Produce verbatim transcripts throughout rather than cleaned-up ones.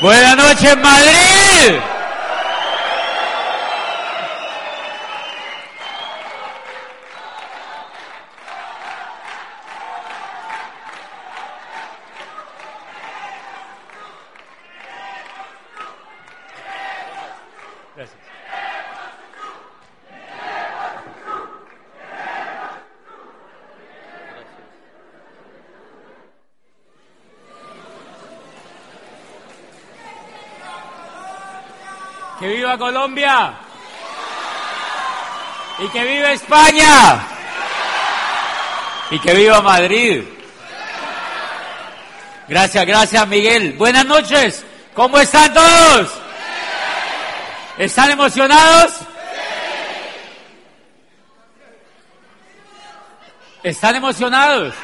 Buenas noches, Madrid. ¡Que viva Colombia! ¡Y que viva España! ¡Y que viva Madrid! Gracias, gracias, Miguel. Buenas noches. ¿Cómo están todos? ¿Están emocionados? ¿Están emocionados?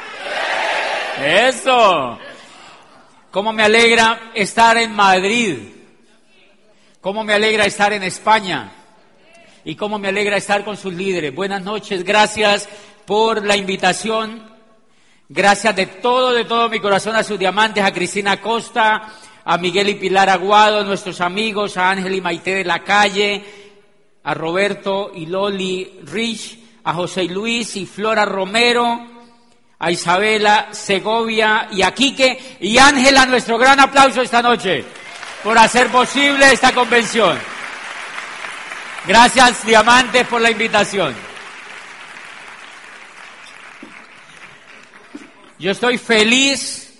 ¡Eso! ¿Cómo me alegra estar en Madrid? Cómo me alegra estar en España y cómo me alegra estar con sus líderes. Buenas noches, gracias por la invitación. Gracias de todo, de todo mi corazón a sus diamantes, a Cristina Costa, a Miguel y Pilar Aguado, a nuestros amigos, a Ángel y Maite de la Calle, a Roberto y Loli Rich, a José Luis y Flora Romero, a Isabela Segovia y a Quique y Ángela. Nuestro gran aplauso esta noche por hacer posible esta convención. Gracias, diamantes, por la invitación. Yo estoy feliz.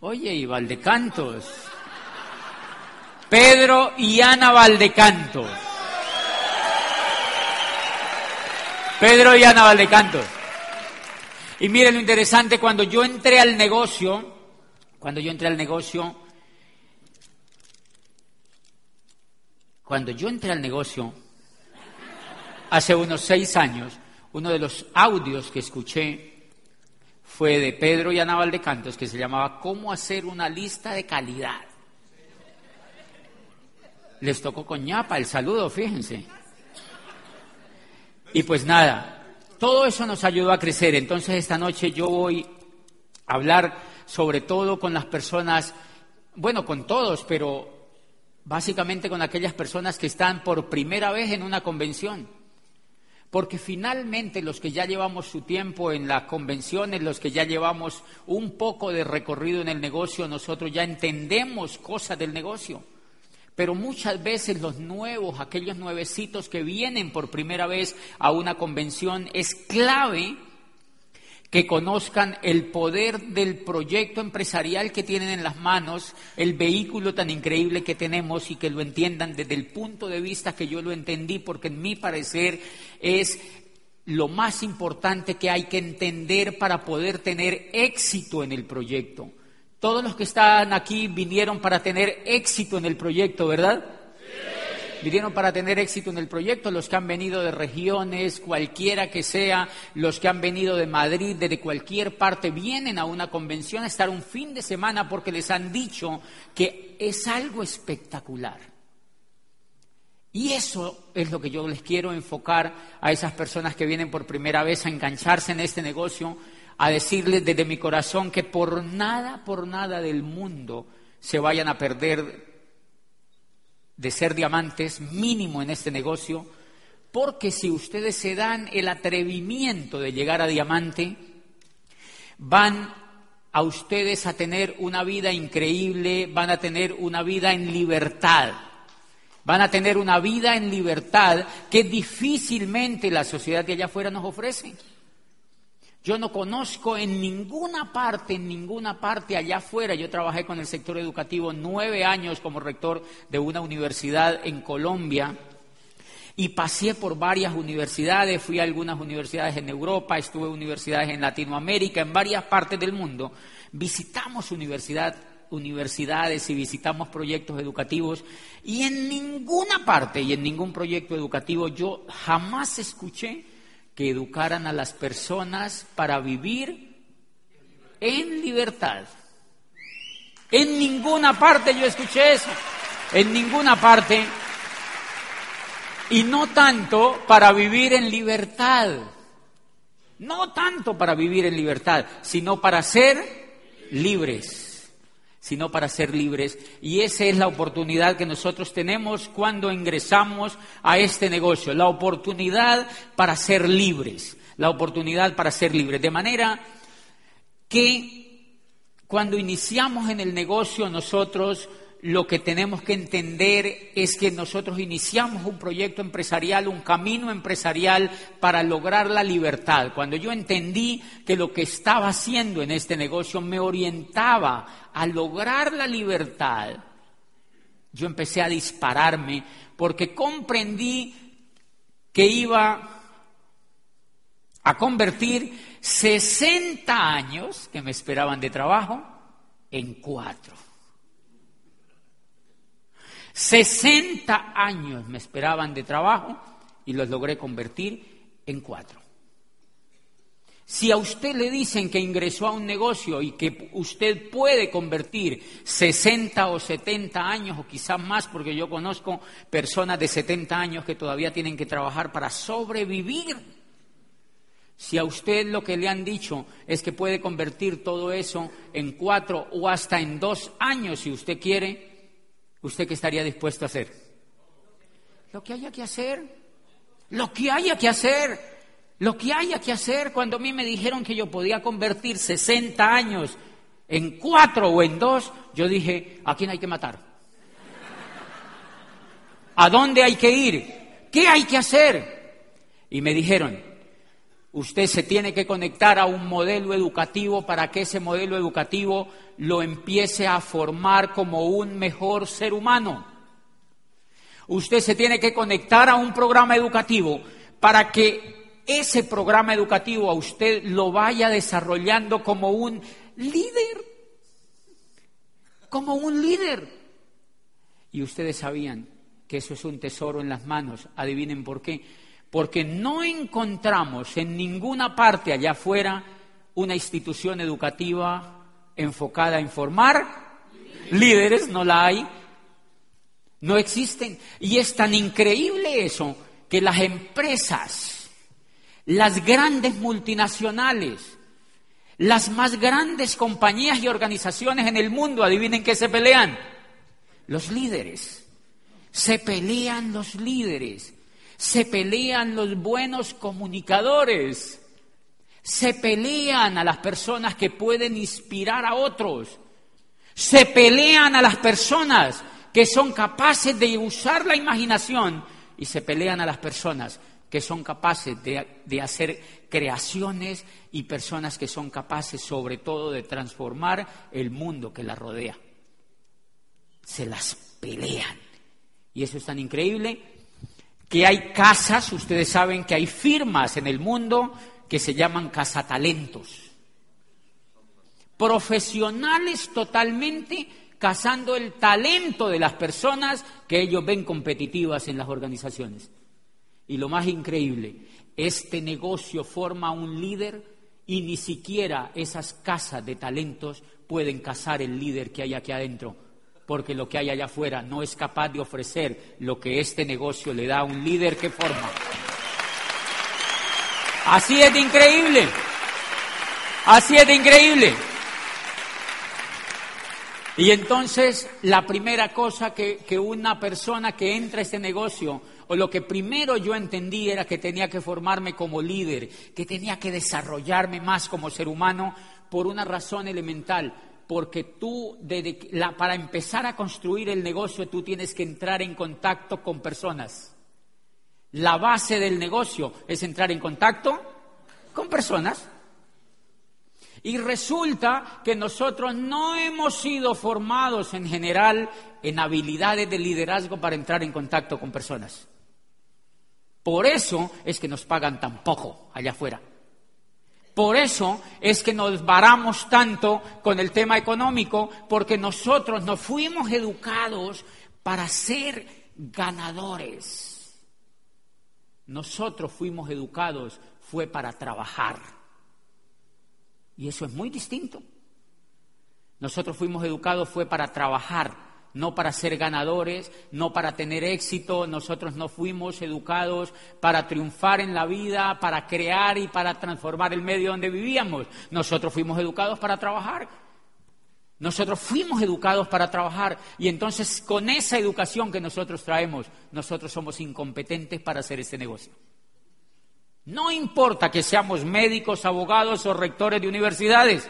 Oye, y Valdecantos. Pedro y Ana Valdecantos. Pedro y Ana Valdecantos. Y miren lo interesante, cuando yo entré al negocio... Cuando yo entré al negocio, cuando yo entré al negocio, hace unos seis años, uno de los audios que escuché fue de Pedro y Ana Valdecantos, que se llamaba ¿Cómo hacer una lista de calidad? Les tocó con ñapa el saludo, fíjense. Y pues nada, todo eso nos ayudó a crecer. Entonces esta noche yo voy a hablar sobre todo con las personas, bueno, con todos, pero básicamente con aquellas personas que están por primera vez en una convención. Porque finalmente los que ya llevamos su tiempo en las convenciones, los que ya llevamos un poco de recorrido en el negocio, nosotros ya entendemos cosas del negocio. Pero muchas veces los nuevos, aquellos nuevecitos que vienen por primera vez a una convención, es clave que conozcan el poder del proyecto empresarial que tienen en las manos, el vehículo tan increíble que tenemos, y que lo entiendan desde el punto de vista que yo lo entendí, porque en mi parecer es lo más importante que hay que entender para poder tener éxito en el proyecto. Todos los que están aquí vinieron para tener éxito en el proyecto, ¿verdad? Vinieron para tener éxito en el proyecto, los que han venido de regiones, cualquiera que sea, los que han venido de Madrid, desde cualquier parte, vienen a una convención a estar un fin de semana porque les han dicho que es algo espectacular. Y eso es lo que yo les quiero enfocar a esas personas que vienen por primera vez a engancharse en este negocio, a decirles desde mi corazón que por nada, por nada del mundo se vayan a perder de ser diamantes mínimo en este negocio, porque si ustedes se dan el atrevimiento de llegar a diamante, van a ustedes a tener una vida increíble, van a tener una vida en libertad, van a tener una vida en libertad que difícilmente la sociedad de allá afuera nos ofrece. Yo no conozco en ninguna parte, en ninguna parte allá afuera. Yo trabajé con el sector educativo nueve años como rector de una universidad en Colombia y pasé por varias universidades, fui a algunas universidades en Europa, estuve en universidades en Latinoamérica, en varias partes del mundo. Visitamos universidad, universidades y visitamos proyectos educativos y en ninguna parte y en ningún proyecto educativo yo jamás escuché que educaran a las personas para vivir en libertad. En ninguna parte yo escuché eso, en ninguna parte. Y no tanto para vivir en libertad, no tanto para vivir en libertad, sino para ser libres. sino para ser libres. Y esa es la oportunidad que nosotros tenemos cuando ingresamos a este negocio, la oportunidad para ser libres, la oportunidad para ser libres. De manera que cuando iniciamos en el negocio nosotros lo que tenemos que entender es que nosotros iniciamos un proyecto empresarial, un camino empresarial para lograr la libertad. Cuando yo entendí que lo que estaba haciendo en este negocio me orientaba a lograr la libertad, yo empecé a dispararme porque comprendí que iba a convertir sesenta años que me esperaban de trabajo en cuatro. sesenta años me esperaban de trabajo y los logré convertir en cuatro. Si a usted le dicen que ingresó a un negocio y que usted puede convertir sesenta o setenta años o quizás más, porque yo conozco personas de setenta años que todavía tienen que trabajar para sobrevivir. Si a usted lo que le han dicho es que puede convertir todo eso en cuatro o hasta en dos años si usted quiere, ¿usted qué estaría dispuesto a hacer? Lo que haya que hacer, lo que haya que hacer, lo que haya que hacer. Cuando a mí me dijeron que yo podía convertir sesenta años en cuatro o en dos, yo dije, ¿a quién hay que matar? ¿A dónde hay que ir? ¿Qué hay que hacer? Y me dijeron, usted se tiene que conectar a un modelo educativo para que ese modelo educativo lo empiece a formar como un mejor ser humano. Usted se tiene que conectar a un programa educativo para que ese programa educativo a usted lo vaya desarrollando como un líder. Como un líder. Y ustedes sabían que eso es un tesoro en las manos. Adivinen por qué. Porque no encontramos en ninguna parte allá afuera una institución educativa enfocada en formar líderes, no la hay, no existen. Y es tan increíble eso que las empresas, las grandes multinacionales, las más grandes compañías y organizaciones en el mundo, adivinen qué se pelean, los líderes, se pelean los líderes. Se pelean los buenos comunicadores, se pelean a las personas que pueden inspirar a otros, se pelean a las personas que son capaces de usar la imaginación y se pelean a las personas que son capaces de, de hacer creaciones y personas que son capaces sobre todo de transformar el mundo que las rodea. Se las pelean. Y eso es tan increíble que hay casas, ustedes saben que hay firmas en el mundo que se llaman cazatalentos. Profesionales totalmente cazando el talento de las personas que ellos ven competitivas en las organizaciones. Y lo más increíble, este negocio forma un líder y ni siquiera esas casas de talentos pueden cazar el líder que hay aquí adentro. Porque lo que hay allá afuera no es capaz de ofrecer lo que este negocio le da a un líder que forma. Así es de increíble. Así es de increíble. Y entonces, la primera cosa que, que una persona que entra a este negocio, o lo que primero yo entendí era que tenía que formarme como líder, que tenía que desarrollarme más como ser humano por una razón elemental. Porque tú, desde la, para empezar a construir el negocio, tú tienes que entrar en contacto con personas. La base del negocio es entrar en contacto con personas. Y resulta que nosotros no hemos sido formados en general en habilidades de liderazgo para entrar en contacto con personas. Por eso es que nos pagan tan poco allá afuera. Por eso es que nos varamos tanto con el tema económico, porque nosotros nos fuimos educados para ser ganadores. Nosotros fuimos educados, fue para trabajar. Y eso es muy distinto. Nosotros fuimos educados, fue para trabajar, no para ser ganadores, no para tener éxito. Nosotros no fuimos educados para triunfar en la vida, para crear y para transformar el medio donde vivíamos. Nosotros fuimos educados para trabajar. Nosotros fuimos educados para trabajar y entonces con esa educación que nosotros traemos, nosotros somos incompetentes para hacer este negocio. No importa que seamos médicos, abogados o rectores de universidades,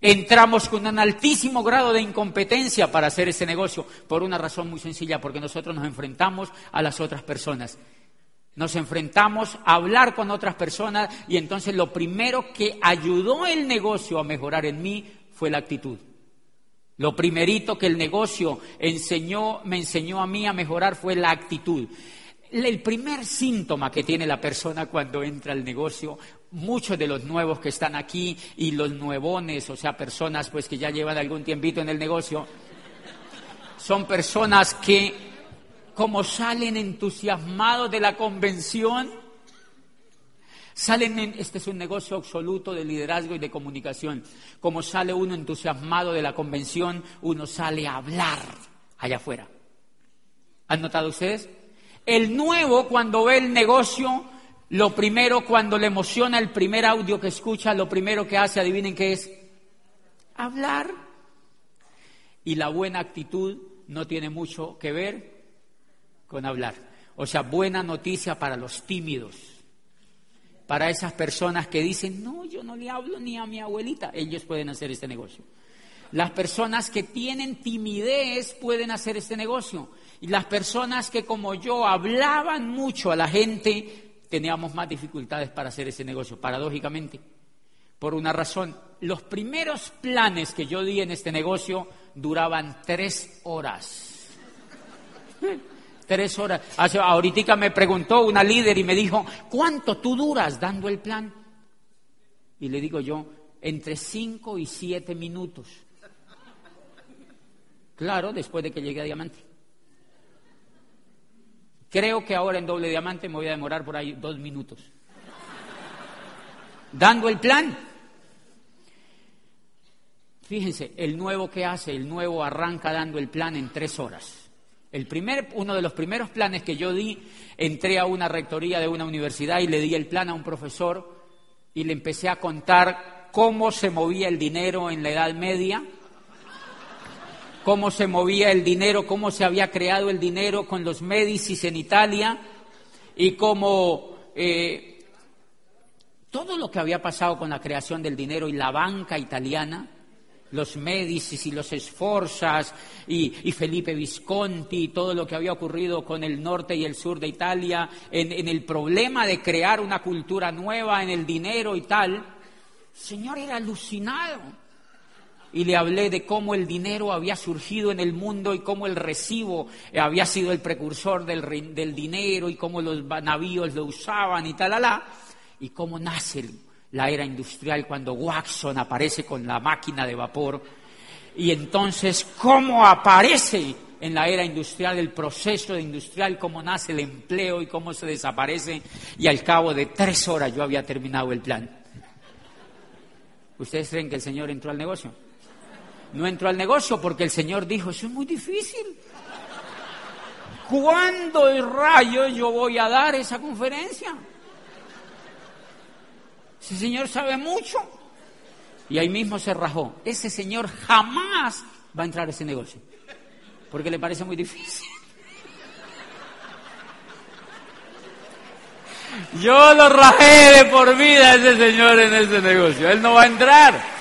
entramos con un altísimo grado de incompetencia para hacer ese negocio por una razón muy sencilla, porque nosotros nos enfrentamos a las otras personas. Nos enfrentamos a hablar con otras personas y entonces lo primero que ayudó el negocio a mejorar en mí fue la actitud. Lo primerito que el negocio enseñó, me enseñó a mí a mejorar fue la actitud. El primer síntoma que tiene la persona cuando entra al negocio, muchos de los nuevos que están aquí y los nuevones, o sea, personas pues que ya llevan algún tiempito en el negocio, son personas que como salen entusiasmados de la convención, salen en, este es un negocio absoluto de liderazgo y de comunicación. Como sale uno entusiasmado de la convención, uno sale a hablar allá afuera. ¿Han notado ustedes? El nuevo, cuando ve el negocio, lo primero, cuando le emociona el primer audio que escucha, lo primero que hace, adivinen qué es, hablar. Y la buena actitud no tiene mucho que ver con hablar. O sea, buena noticia para los tímidos, para esas personas que dicen, no, yo no le hablo ni a mi abuelita, ellos pueden hacer este negocio. Las personas que tienen timidez pueden hacer este negocio. Y las personas que, como yo, hablaban mucho a la gente, teníamos más dificultades para hacer ese negocio, paradójicamente. Por una razón, los primeros planes que yo di en este negocio duraban tres horas. Tres horas. Hace, ahorita me preguntó una líder y me dijo, ¿cuánto tú duras dando el plan? Y le digo yo, entre cinco y siete minutos. Claro, después de que llegué a Diamante. Creo que ahora en Doble Diamante me voy a demorar por ahí dos minutos. Dando el plan. Fíjense, el nuevo que hace, el nuevo arranca dando el plan en tres horas. El primer, uno de los primeros planes que yo di, entré a una rectoría de una universidad y le di el plan a un profesor y le empecé a contar cómo se movía el dinero en la Edad Media, cómo se movía el dinero, cómo se había creado el dinero con los Médicis en Italia y cómo eh, todo lo que había pasado con la creación del dinero y la banca italiana, los Médicis y los Sforzas y, y Felipe Visconti y todo lo que había ocurrido con el norte y el sur de Italia en, en el problema de crear una cultura nueva en el dinero y tal. El señor era alucinado. Y le hablé de cómo el dinero había surgido en el mundo y cómo el recibo había sido el precursor del, del dinero y cómo los navíos lo usaban y tal, y cómo nace la era industrial cuando Watson aparece con la máquina de vapor. Y entonces, cómo aparece en la era industrial el proceso industrial, cómo nace el empleo y cómo se desaparece. Y al cabo de tres horas yo había terminado el plan. ¿Ustedes creen que el señor entró al negocio? No entró al negocio porque el señor dijo, eso es muy difícil. ¿Cuándo el rayo yo voy a dar esa conferencia? Ese señor sabe mucho. Y ahí mismo se rajó. Ese señor jamás va a entrar a ese negocio porque le parece muy difícil. Yo lo rajé de por vida a ese señor en ese negocio. Él no va a entrar.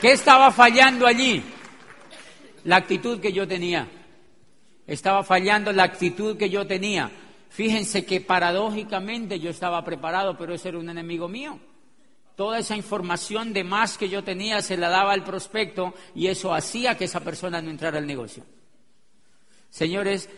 ¿Qué estaba fallando allí? La actitud que yo tenía. Estaba fallando la actitud que yo tenía. Fíjense que paradójicamente yo estaba preparado, pero ese era un enemigo mío. Toda esa información de más que yo tenía se la daba al prospecto y eso hacía que esa persona no entrara al negocio. Señores,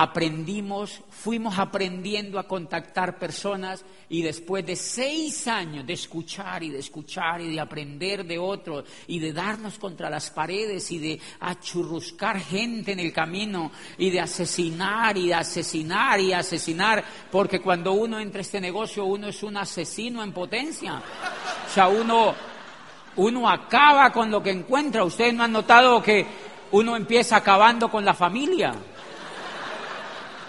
aprendimos, fuimos aprendiendo a contactar personas y después de seis años de escuchar y de escuchar y de aprender de otros y de darnos contra las paredes y de achurruscar gente en el camino y de asesinar y de asesinar y asesinar, porque cuando uno entra a este negocio uno es un asesino en potencia. O sea, uno, uno acaba con lo que encuentra. Ustedes no han notado que uno empieza acabando con la familia.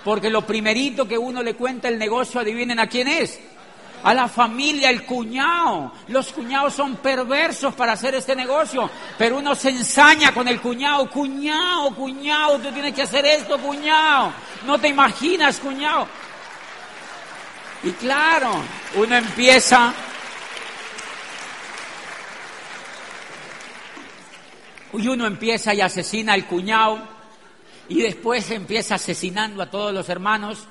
Porque lo primerito que uno le cuenta el negocio, adivinen a quién es, a la familia, el cuñado. Los cuñados son perversos para hacer este negocio, pero uno se ensaña con el cuñado. Cuñado, cuñado, tú tienes que hacer esto, cuñado. No te imaginas, cuñado. Y claro, uno empieza... Y uno empieza y asesina al cuñado, y después empieza asesinando a todos los hermanos,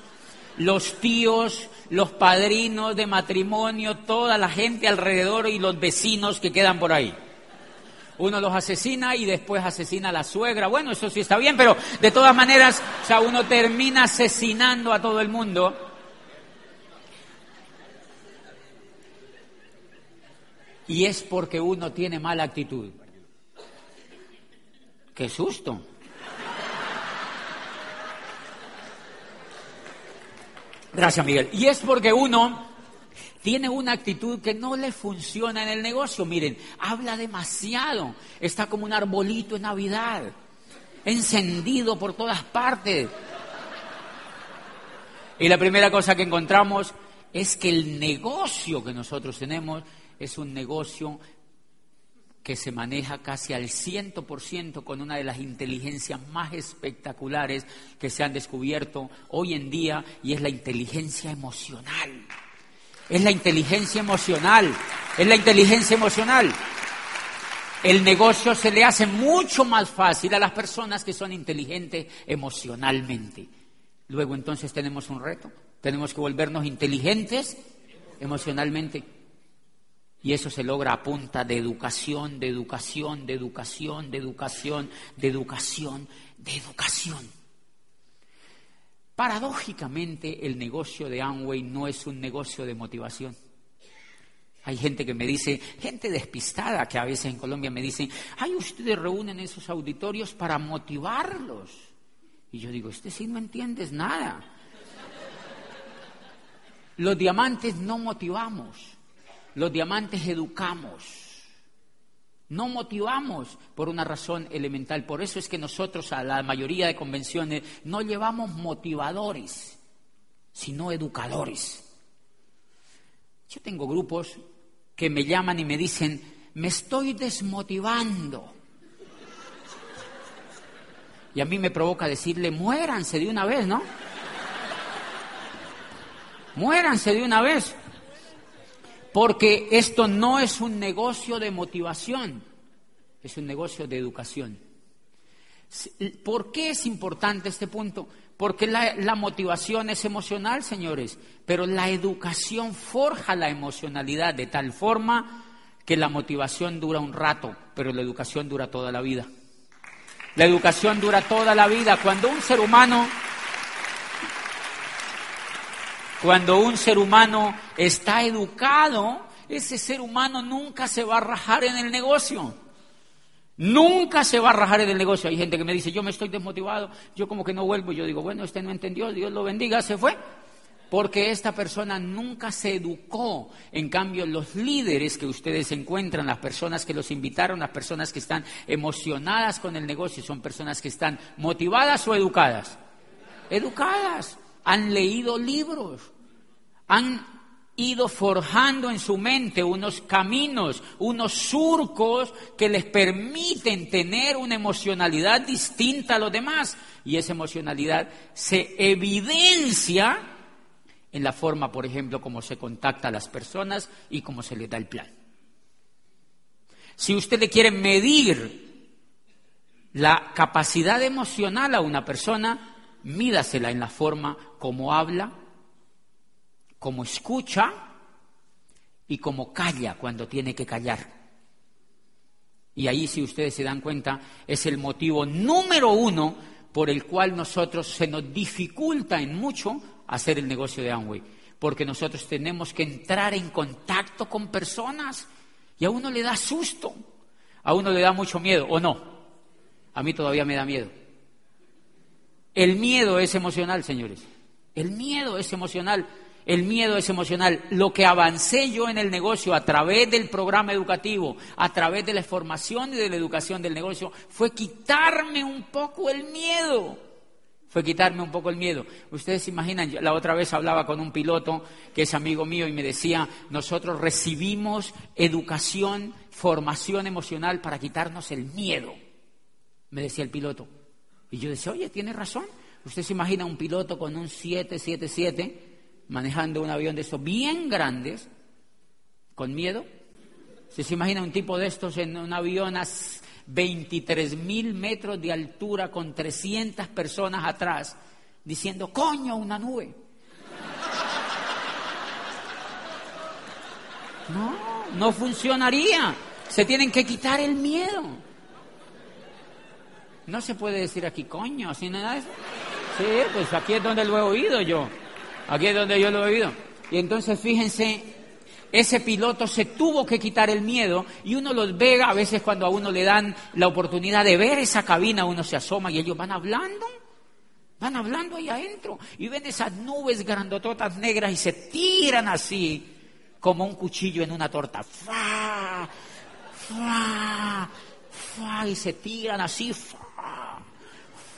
los tíos, los padrinos de matrimonio, toda la gente alrededor y los vecinos que quedan por ahí. Uno los asesina y después asesina a la suegra. Bueno, eso sí está bien, pero de todas maneras, o sea, uno termina asesinando a todo el mundo. Y es porque uno tiene mala actitud. ¡Qué susto! Gracias, Miguel. Y es porque uno tiene una actitud que no le funciona en el negocio. Miren, habla demasiado. Está como un arbolito en Navidad, encendido por todas partes. Y la primera cosa que encontramos es que el negocio que nosotros tenemos es un negocio que se maneja casi al ciento por ciento con una de las inteligencias más espectaculares que se han descubierto hoy en día, y es la inteligencia emocional. Es la inteligencia emocional, es la inteligencia emocional. El negocio se le hace mucho más fácil a las personas que son inteligentes emocionalmente. Luego entonces tenemos un reto, tenemos que volvernos inteligentes emocionalmente. Y eso se logra a punta de educación, de educación, de educación, de educación, de educación, de educación. Paradójicamente, el negocio de Amway no es un negocio de motivación. Hay gente que me dice, gente despistada que a veces en Colombia me dicen, ay, ustedes reúnen esos auditorios para motivarlos. Y yo digo, este sí no entiendes nada. Los diamantes no motivamos. Los diamantes educamos, no motivamos por una razón elemental. Por eso es que nosotros a la mayoría de convenciones no llevamos motivadores, sino educadores. Yo tengo grupos que me llaman y me dicen, me estoy desmotivando. Y a mí me provoca decirle, muéranse de una vez, ¿no? Muéranse de una vez. Porque esto no es un negocio de motivación, es un negocio de educación. ¿Por qué es importante este punto? Porque la, la motivación es emocional, señores, pero la educación forja la emocionalidad de tal forma que la motivación dura un rato, pero la educación dura toda la vida. La educación dura toda la vida. Cuando un ser humano... Cuando un ser humano está educado, ese ser humano nunca se va a rajar en el negocio. Nunca se va a rajar en el negocio. Hay gente que me dice, yo me estoy desmotivado, yo como que no vuelvo. Yo digo, bueno, este no entendió, Dios lo bendiga, se fue. Porque esta persona nunca se educó. En cambio, los líderes que ustedes encuentran, las personas que los invitaron, las personas que están emocionadas con el negocio, son personas que están motivadas o educadas. Educadas. Han leído libros, han ido forjando en su mente unos caminos, unos surcos que les permiten tener una emocionalidad distinta a los demás. Y esa emocionalidad se evidencia en la forma, por ejemplo, como se contacta a las personas y cómo se les da el plan. Si usted le quiere medir la capacidad emocional a una persona, mídasela en la forma como habla, como escucha y como calla cuando tiene que callar. Y ahí, si ustedes se dan cuenta, es el motivo número uno por el cual nosotros se nos dificulta en mucho hacer el negocio de Amway. Porque nosotros tenemos que entrar en contacto con personas y a uno le da susto, a uno le da mucho miedo, ¿o no? A mí todavía me da miedo. El miedo es emocional, señores. El miedo es emocional. El miedo es emocional. Lo que avancé yo en el negocio a través del programa educativo, a través de la formación y de la educación del negocio, fue quitarme un poco el miedo. fue quitarme un poco el miedo. Ustedes se imaginan, la otra vez hablaba con un piloto que es amigo mío y me decía, nosotros recibimos educación, formación emocional para quitarnos el miedo, me decía el piloto. Y yo decía, oye, tiene razón. Usted se imagina un piloto con un siete siete siete manejando un avión de estos bien grandes, con miedo. Usted se imagina un tipo de estos en un avión a veintitrés mil metros de altura con trescientas personas atrás, diciendo, coño, una nube. No, no funcionaría. Se tienen que quitar el miedo. No se puede decir aquí, coño, así nada de eso. Sí, pues aquí es donde lo he oído yo. Aquí es donde yo lo he oído. Y entonces, fíjense, ese piloto se tuvo que quitar el miedo, y uno los ve a veces cuando a uno le dan la oportunidad de ver esa cabina, uno se asoma y ellos van hablando, van hablando ahí adentro, y ven esas nubes grandototas negras y se tiran así como un cuchillo en una torta. ¡Fa! ¡Fa! ¡Fa! Y se tiran así, ¡fa!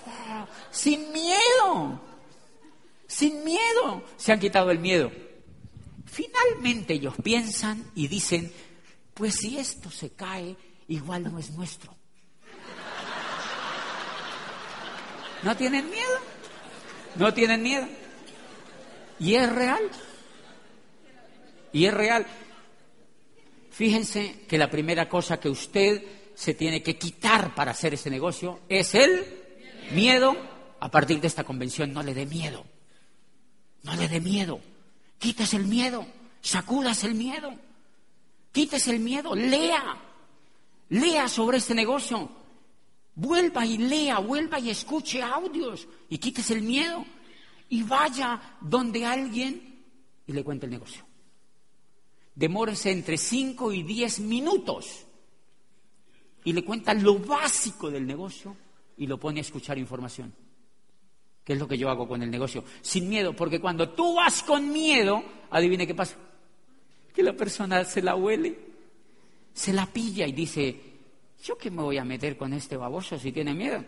¡Fa! Sin miedo, sin miedo, se han quitado el miedo. Finalmente ellos piensan y dicen, pues si esto se cae, igual no es nuestro. ¿No tienen miedo? ¿No tienen miedo? Y es real. Y es real. Fíjense que la primera cosa que usted se tiene que quitar para hacer ese negocio es el miedo. A partir de esta convención, no le dé miedo. No le dé miedo. Quítese el miedo, sacúdase el miedo, quítese el miedo, lea, lea sobre este negocio, vuelva y lea, vuelva y escuche audios y quítese el miedo y vaya donde alguien y le cuente el negocio. Demórese entre cinco y diez minutos y le cuenta lo básico del negocio y lo pone a escuchar información. ¿Qué es lo que yo hago con el negocio? Sin miedo, porque cuando tú vas con miedo, adivine qué pasa. Que la persona se la huele, se la pilla y dice, ¿yo qué me voy a meter con este baboso si tiene miedo?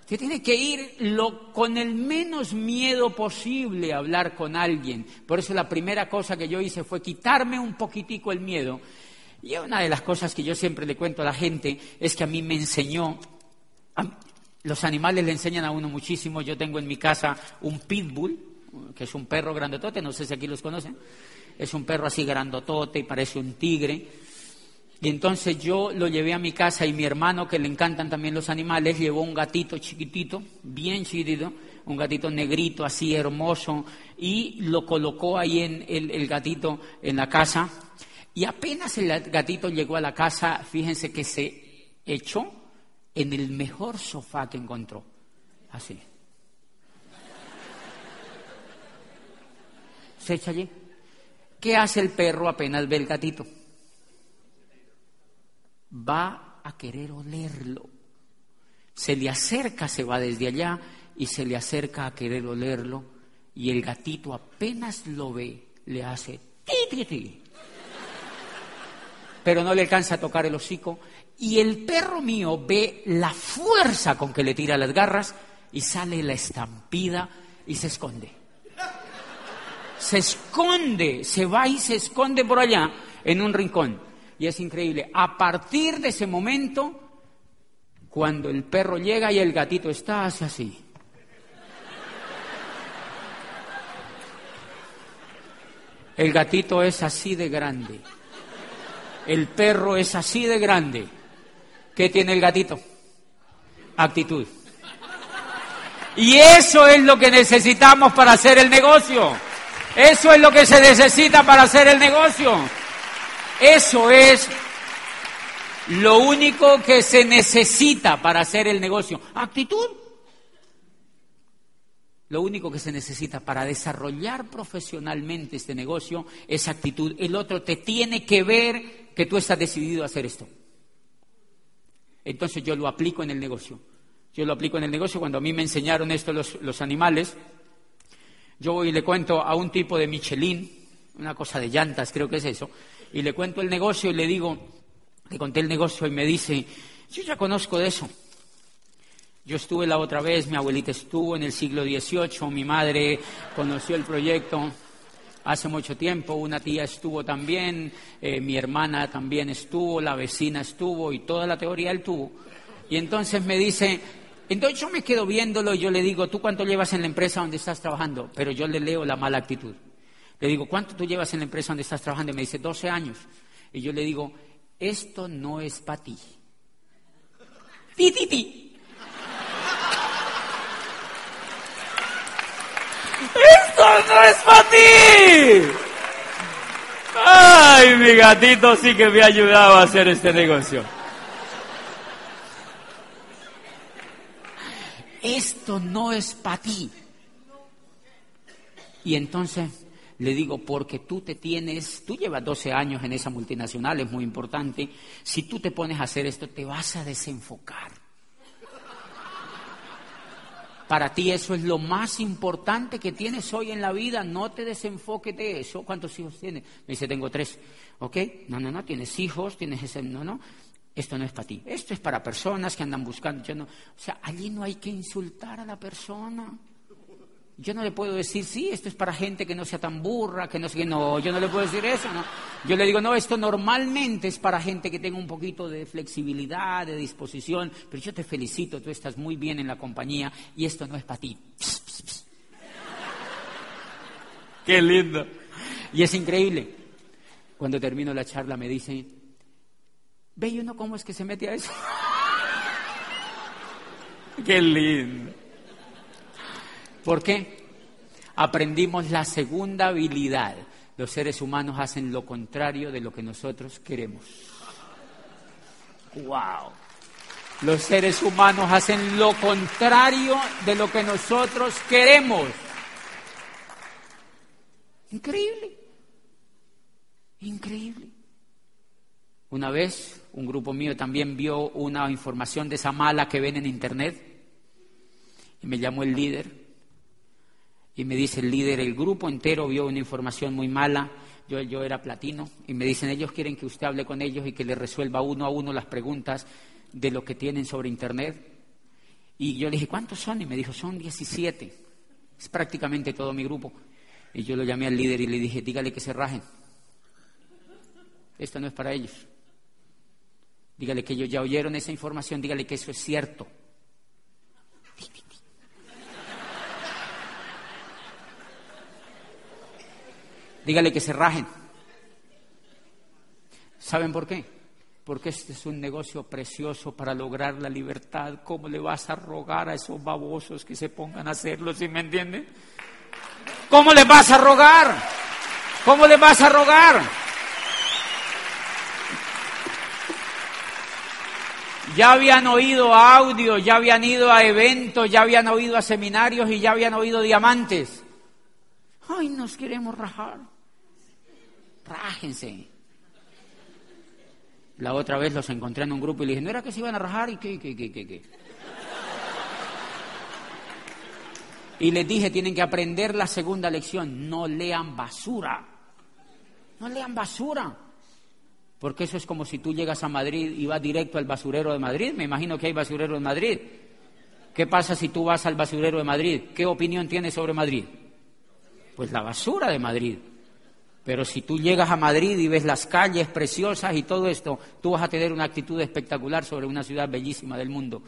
Usted tiene que ir lo, con el menos miedo posible a hablar con alguien. Por eso la primera cosa que yo hice fue quitarme un poquitico el miedo. Y una de las cosas que yo siempre le cuento a la gente es que a mí me enseñó... A, Los animales le enseñan a uno muchísimo. Yo tengo en mi casa un pitbull, que es un perro grandotote, no sé si aquí los conocen. Es un perro así grandotote y parece un tigre. Y entonces yo lo llevé a mi casa y mi hermano, que le encantan también los animales, llevó un gatito chiquitito, bien chiquitito, un gatito negrito así hermoso, y lo colocó ahí en el, el gatito en la casa. Y apenas el gatito llegó a la casa, fíjense que se echó en el mejor sofá que encontró, así. Se echa allí. ¿Qué hace el perro apenas ve el gatito? Va a querer olerlo. Se le acerca, se va desde allá y se le acerca a querer olerlo, y el gatito apenas lo ve, le hace ti, ti, ti. Pero no le alcanza a tocar el hocico. Y el perro mío ve la fuerza con que le tira las garras y sale la estampida y se esconde. Se esconde, se va y se esconde por allá en un rincón. Y es increíble. A partir de ese momento, cuando el perro llega y el gatito está, hace así. El gatito es así de grande. El perro es así de grande. ¿Qué tiene el gatito? Actitud. Y eso es lo que necesitamos para hacer el negocio. Eso es lo que se necesita para hacer el negocio. Eso es lo único que se necesita para hacer el negocio. Actitud. Lo único que se necesita para desarrollar profesionalmente este negocio es actitud. El otro te tiene que ver que tú estás decidido a hacer esto. Entonces yo lo aplico en el negocio. Yo lo aplico en el negocio. Cuando a mí me enseñaron esto los, los animales, yo voy y le cuento a un tipo de Michelin, una cosa de llantas, creo que es eso, y le cuento el negocio y le digo, le conté el negocio y me dice, yo ya conozco de eso. Yo estuve la otra vez, mi abuelita estuvo en el siglo dieciocho, mi madre conoció el proyecto hace mucho tiempo, una tía estuvo también, eh, mi hermana también estuvo, la vecina estuvo y toda la teoría él tuvo. Y entonces me dice, entonces yo me quedo viéndolo y yo le digo, ¿tú cuánto llevas en la empresa donde estás trabajando? Pero yo le leo la mala actitud. Le digo, ¿cuánto tú llevas en la empresa donde estás trabajando? Y me dice, doce años. Y yo le digo, esto no es para ti. Ti, ti, ti. ¡Esto no es para ti! ¡Ay, mi gatito sí que me ha ayudado a hacer este negocio! Esto no es para ti. Y entonces le digo, porque tú te tienes, tú llevas doce años en esa multinacional, es muy importante. Si tú te pones a hacer esto, te vas a desenfocar. Para ti eso es lo más importante que tienes hoy en la vida. No te desenfoques de eso. ¿Cuántos hijos tienes? Me dice, tengo tres. ¿Ok? No, no, no, tienes hijos, tienes ese... No, no. Esto no es para ti. Esto es para personas que andan buscando. Yo no, o sea, allí no hay que insultar a la persona. Yo no le puedo decir, sí, esto es para gente que no sea tan burra, que no sé qué. No, yo no le puedo decir eso, ¿no? Yo le digo, no, esto normalmente es para gente que tenga un poquito de flexibilidad, de disposición. Pero yo te felicito, tú estás muy bien en la compañía y esto no es para ti. Pss, pss, pss. Qué lindo. Y es increíble. Cuando termino la charla me dicen, ¿ve y uno cómo es que se mete a eso? ¡Qué lindo! ¿Por qué? Aprendimos la segunda habilidad. Los seres humanos hacen lo contrario de lo que nosotros queremos. ¡Wow! Los seres humanos hacen lo contrario de lo que nosotros queremos. Increíble. Increíble. Una vez, un grupo mío también vio una información de esa mala que ven en internet y me llamó el líder y me dice el líder, el grupo entero vio una información muy mala, yo, yo era platino y me dicen ellos quieren que usted hable con ellos y que le resuelva uno a uno las preguntas de lo que tienen sobre internet y yo le dije ¿cuántos son? Y me dijo son diecisiete, es prácticamente todo mi grupo y yo lo llamé al líder y le dije dígale que se rajen, esto no es para ellos. Dígale que ellos ya oyeron esa información, dígale que eso es cierto. Dígale que se rajen. ¿Saben por qué? Porque este es un negocio precioso para lograr la libertad. ¿Cómo le vas a rogar a esos babosos que se pongan a hacerlo, si me entienden? ¿Cómo les vas a rogar? ¿Cómo les vas a rogar? Ya habían oído a audio, ya habían ido a eventos, ya habían oído a seminarios y ya habían oído diamantes. Ay, nos queremos rajar. Rájense. La otra vez los encontré en un grupo y les dije, ¿no era que se iban a rajar? ¿Y qué, qué, qué, qué, qué? Y les dije, tienen que aprender la segunda lección. No lean basura. No lean basura. Porque eso es como si tú llegas a Madrid y vas directo al basurero de Madrid. Me imagino que hay basurero en Madrid. ¿Qué pasa si tú vas al basurero de Madrid? ¿Qué opinión tienes sobre Madrid? Pues la basura de Madrid. Pero si tú llegas a Madrid y ves las calles preciosas y todo esto, tú vas a tener una actitud espectacular sobre una ciudad bellísima del mundo.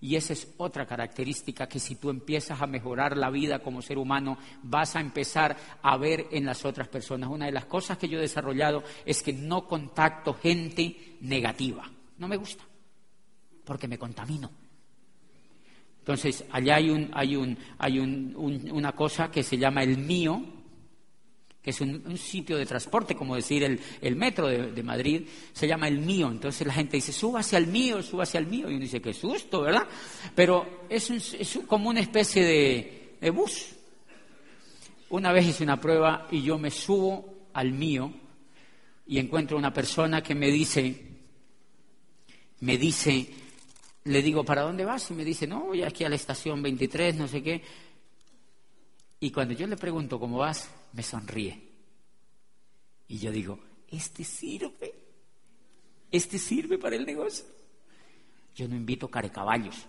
Y esa es otra característica que si tú empiezas a mejorar la vida como ser humano, vas a empezar a ver en las otras personas. Una de las cosas que yo he desarrollado es que no contacto gente negativa. No me gusta, porque me contamino. Entonces, allá hay, un, hay, un, hay un, un, una cosa que se llama el mío, que es un, un sitio de transporte, como decir el, el metro de, de Madrid, se llama el mío. Entonces la gente dice, suba hacia el mío, suba hacia el mío. Y uno dice, qué susto, ¿verdad? Pero es, un, es un, como una especie de, de bus. Una vez hice una prueba y yo me subo al mío y encuentro una persona que me dice, me dice, le digo, ¿para dónde vas? Y me dice, no, voy aquí a la estación veintitrés, no sé qué. Y cuando yo le pregunto, ¿cómo vas? Me sonríe. Y yo digo, ¿este sirve? ¿Este sirve para el negocio? Yo no invito carecaballos.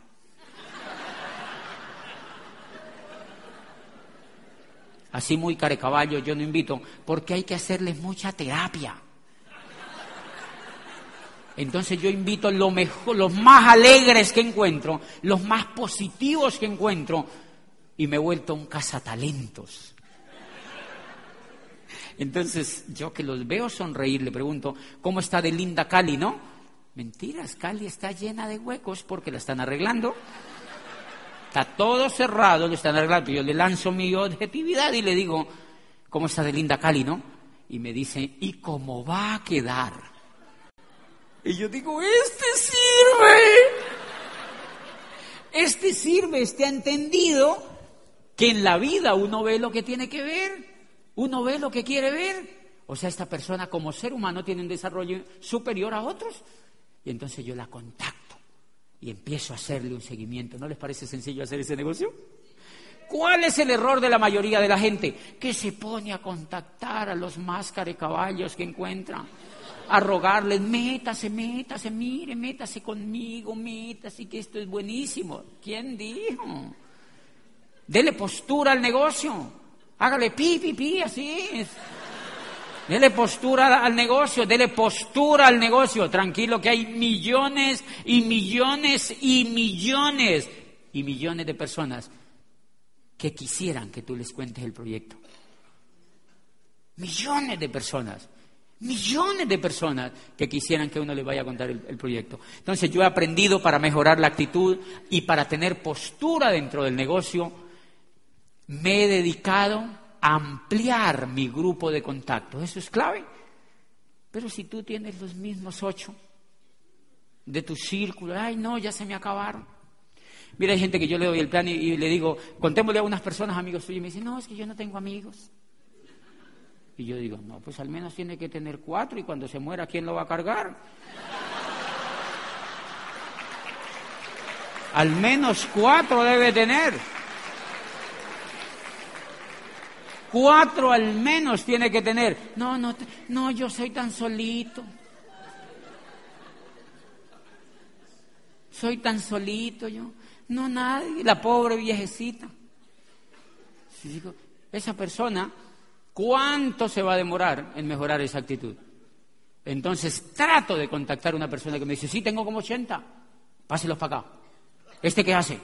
así muy carecaballo, yo no invito, porque hay que hacerles mucha terapia. Entonces yo invito lo mejor, los más alegres que encuentro, los más positivos que encuentro, y me he vuelto un cazatalentos. Entonces yo que los veo sonreír, le pregunto, ¿cómo está de linda Cali, no? Mentiras, Cali está llena de huecos porque la están arreglando. Está todo cerrado, lo están arreglando. Yo le lanzo mi objetividad y le digo, ¿cómo está de linda Cali, no? Y me dice, ¿y cómo va a quedar? Y yo digo, este sirve, este sirve, este ha entendido que en la vida uno ve lo que tiene que ver, uno ve lo que quiere ver. O sea, esta persona como ser humano tiene un desarrollo superior a otros. Y entonces yo la contacto y empiezo a hacerle un seguimiento. ¿No les parece sencillo hacer ese negocio? ¿Cuál es el error de la mayoría de la gente? Que se pone a contactar a los más carecaballos que encuentra. A rogarles, métase, métase, mire, métase conmigo, métase, que esto es buenísimo. ¿Quién dijo? Dele postura al negocio, hágale pi, pi, pi, así es. Dele postura al negocio, dele postura al negocio. Tranquilo que hay millones y millones y millones y millones de personas que quisieran que tú les cuentes el proyecto. Millones de personas. Millones de personas que quisieran que uno les vaya a contar el, el proyecto. Entonces yo he aprendido, para mejorar la actitud y para tener postura dentro del negocio, me he dedicado a ampliar mi grupo de contactos. Eso es clave. Pero si tú tienes los mismos ocho de tu círculo, ay no, ya se me acabaron. Mira, hay gente que yo le doy el plan y, y le digo, contémosle a unas personas amigos tuyos, y me dicen, no, es que yo no tengo amigos. Y yo digo, no, pues al menos tiene que tener cuatro, y cuando se muera, ¿quién lo va a cargar? Al menos cuatro debe tener. Cuatro al menos tiene que tener. No, no, no, yo soy tan solito. Soy tan solito yo. No, nadie, la pobre viejecita. Y digo, esa persona... ¿Cuánto se va a demorar en mejorar esa actitud? Entonces trato de contactar a una persona que me dice, sí, tengo como ochenta, páselos para acá. ¿Este qué hace?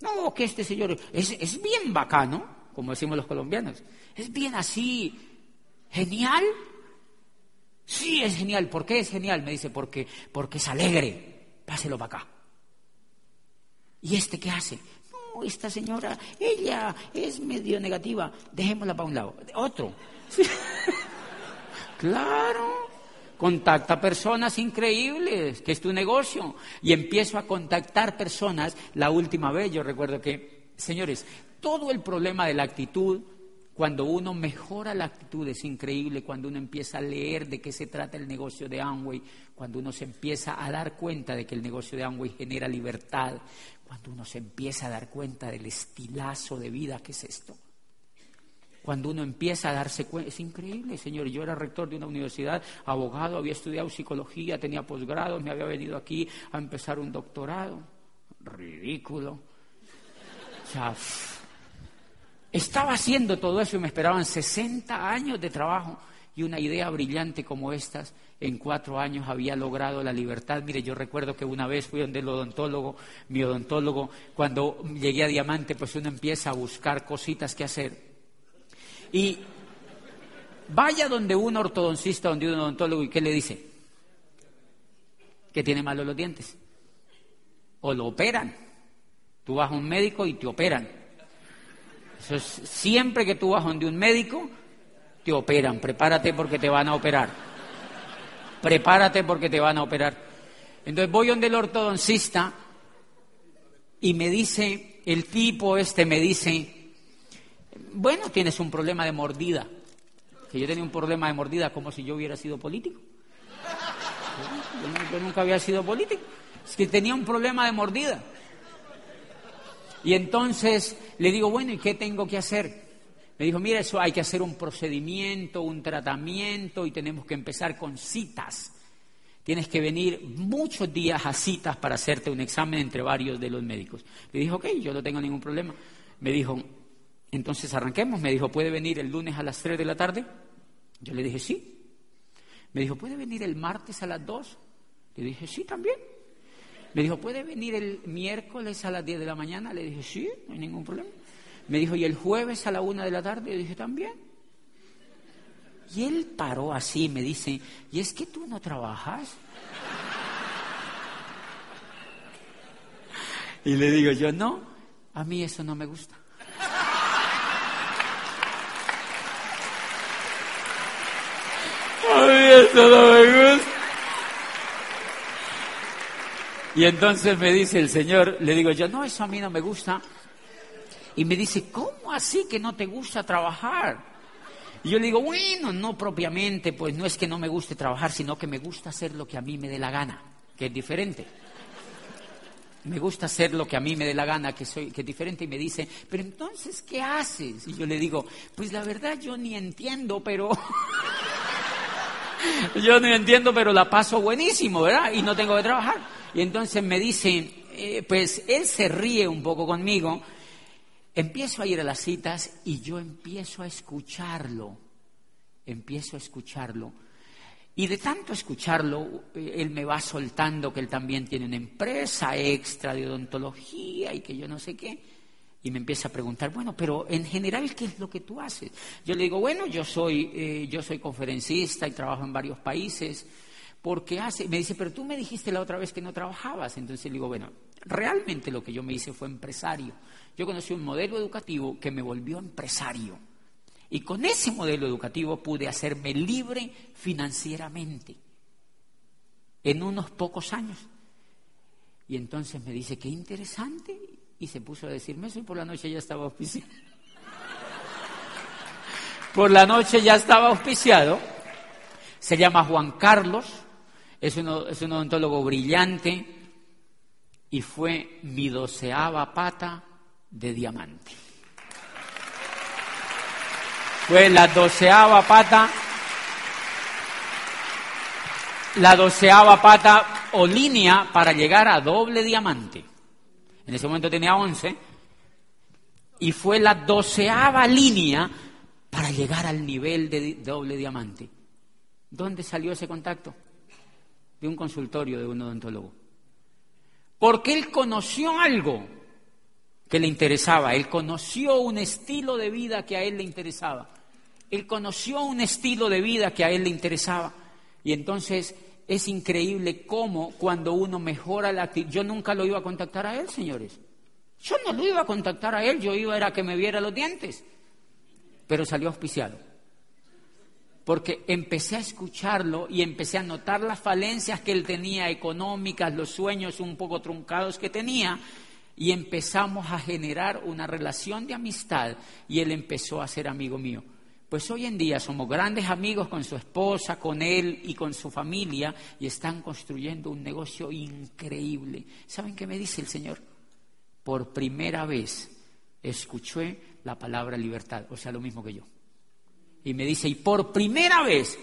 No, que este señor es, es bien bacano, como decimos los colombianos. Es bien así, genial. Sí, es genial. ¿Por qué es genial? Me dice, porque, porque es alegre. Páselo para acá. ¿Y este qué hace? Esta señora, ella es medio negativa, dejémosla para un lado. Otro. Sí. Claro. Contacta personas increíbles, que es tu negocio. Y empiezo a contactar personas. La última vez yo recuerdo que, señores, todo el problema de la actitud, cuando uno mejora la actitud es increíble, cuando uno empieza a leer de qué se trata el negocio de Amway, cuando uno se empieza a dar cuenta de que el negocio de Amway genera libertad, cuando uno se empieza a dar cuenta del estilazo de vida que es esto, cuando uno empieza a darse cuenta, es increíble, señor. Yo era rector de una universidad, abogado, había estudiado psicología, tenía posgrado, me había venido aquí a empezar un doctorado. Ridículo. O sea, estaba haciendo todo eso y me esperaban sesenta años de trabajo, y una idea brillante como estas, en cuatro años había logrado la libertad. Mire, yo recuerdo que una vez fui donde el odontólogo, mi odontólogo, cuando llegué a Diamante, pues uno empieza a buscar cositas que hacer. Y vaya donde un ortodoncista, donde un odontólogo, ¿y qué le dice? Que tiene malos los dientes. O lo operan. Tú vas a un médico y te operan. Eso es, siempre que tú vas donde un médico, te operan. Prepárate porque te van a operar. Prepárate porque te van a operar. Entonces voy donde el ortodoncista y me dice, el tipo este me dice, bueno, tienes un problema de mordida. Que yo tenía un problema de mordida, como si yo hubiera sido político. Yo, yo nunca había sido político. Es que tenía un problema de mordida. Y entonces le digo, bueno, ¿y qué tengo que hacer? Me dijo, mira, eso hay que hacer un procedimiento, un tratamiento, y tenemos que empezar con citas. Tienes que venir muchos días a citas para hacerte un examen entre varios de los médicos. Le dije, ok, yo no tengo ningún problema. Me dijo, Entonces arranquemos. Me dijo, ¿puede venir el lunes a las tres de la tarde? Yo le dije, sí. Me dijo, ¿puede venir el martes a las dos? Le dije, sí, también. Me dijo, ¿puede venir el miércoles a las diez de la mañana? Le dije, sí, no hay ningún problema. Me dijo, ¿y el jueves a la una de la tarde? Le dije, también. Y él paró así, me dice, ¿y es que tú no trabajas? Y le digo yo, no, a mí eso no me gusta. A mí eso no me gusta. Y entonces me dice el señor, le digo yo, no, eso a mí no me gusta. Y me dice, ¿cómo así que no te gusta trabajar? Y yo le digo, bueno, no propiamente, pues no es que no me guste trabajar, sino que me gusta hacer lo que a mí me dé la gana, que es diferente. Me gusta hacer lo que a mí me dé la gana, que soy, que es diferente. Y me dice, pero entonces, ¿qué haces? Y yo le digo, pues la verdad yo ni entiendo, pero... yo no entiendo, pero la paso buenísimo, ¿verdad? Y no tengo que trabajar. Y entonces me dice, eh, pues él se ríe un poco conmigo. Empiezo a ir a las citas y yo empiezo a escucharlo, empiezo a escucharlo. Y de tanto escucharlo, él me va soltando que él también tiene una empresa extra de odontología y que yo no sé qué. Y me empieza a preguntar, bueno, pero en general, ¿qué es lo que tú haces? Yo le digo, bueno, yo soy, eh, yo soy conferencista y trabajo en varios países. Porque hace, me dice, pero tú me dijiste la otra vez que no trabajabas. Entonces le digo, bueno, realmente lo que yo me hice fue empresario. Yo conocí un modelo educativo que me volvió empresario. Y con ese modelo educativo pude hacerme libre financieramente en unos pocos años. Y entonces me dice, qué interesante. Y se puso a decirme eso y por la noche ya estaba auspiciado. Por la noche ya estaba auspiciado. Se llama Juan Carlos. Es, uno, es un odontólogo brillante y fue mi doceava pata de diamante. Fue la doceava pata, la doceava pata o línea para llegar a doble diamante. En ese momento tenía once y fue la doceava línea para llegar al nivel de doble diamante. ¿Dónde salió ese contacto? De un consultorio de un odontólogo. Porque él conoció algo que le interesaba. Él conoció un estilo de vida que a él le interesaba. Él conoció un estilo de vida que a él le interesaba. Y entonces es increíble cómo cuando uno mejora la actitud... Yo nunca lo iba a contactar a él, señores. Yo no lo iba a contactar a él. Yo iba era que me viera los dientes. Pero salió auspiciado. Porque empecé a escucharlo y empecé a notar las falencias que él tenía económicas, los sueños un poco truncados que tenía, y empezamos a generar una relación de amistad y él empezó a ser amigo mío. Pues hoy en día somos grandes amigos con su esposa, con él y con su familia y están construyendo un negocio increíble. ¿Saben qué me dice el Señor? Por primera vez escuché la palabra libertad, o sea, lo mismo que yo. Y me dice, y por primera vez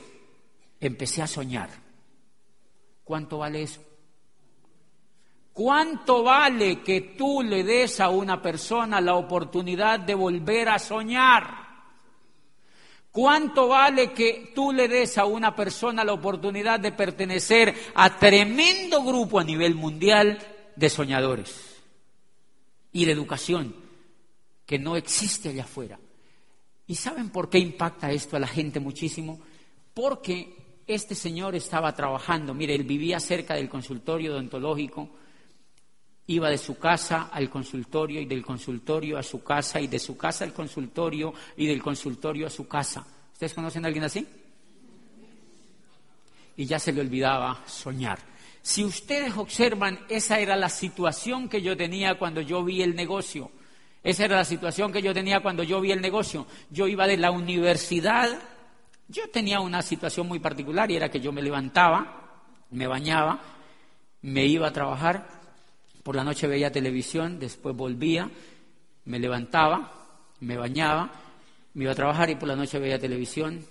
empecé a soñar. ¿Cuánto vale eso? ¿Cuánto vale que tú le des a una persona la oportunidad de volver a soñar? ¿Cuánto vale que tú le des a una persona la oportunidad de pertenecer a tremendo grupo a nivel mundial de soñadores y de educación que no existe allá afuera? ¿Y saben por qué impacta esto a la gente muchísimo? Porque este señor estaba trabajando. Mire, él vivía cerca del consultorio odontológico, iba de su casa al consultorio y del consultorio a su casa y de su casa al consultorio y del consultorio a su casa. ¿Ustedes conocen a alguien así? Y ya se le olvidaba soñar. Si ustedes observan, esa era la situación que yo tenía cuando yo vi el negocio. Esa era la situación que yo tenía cuando yo vi el negocio. Yo iba de la universidad. Yo tenía una situación muy particular y era que yo me levantaba, me bañaba, me iba a trabajar. Por la noche veía televisión, después volvía, me levantaba, me bañaba, me iba a trabajar y por la noche veía televisión.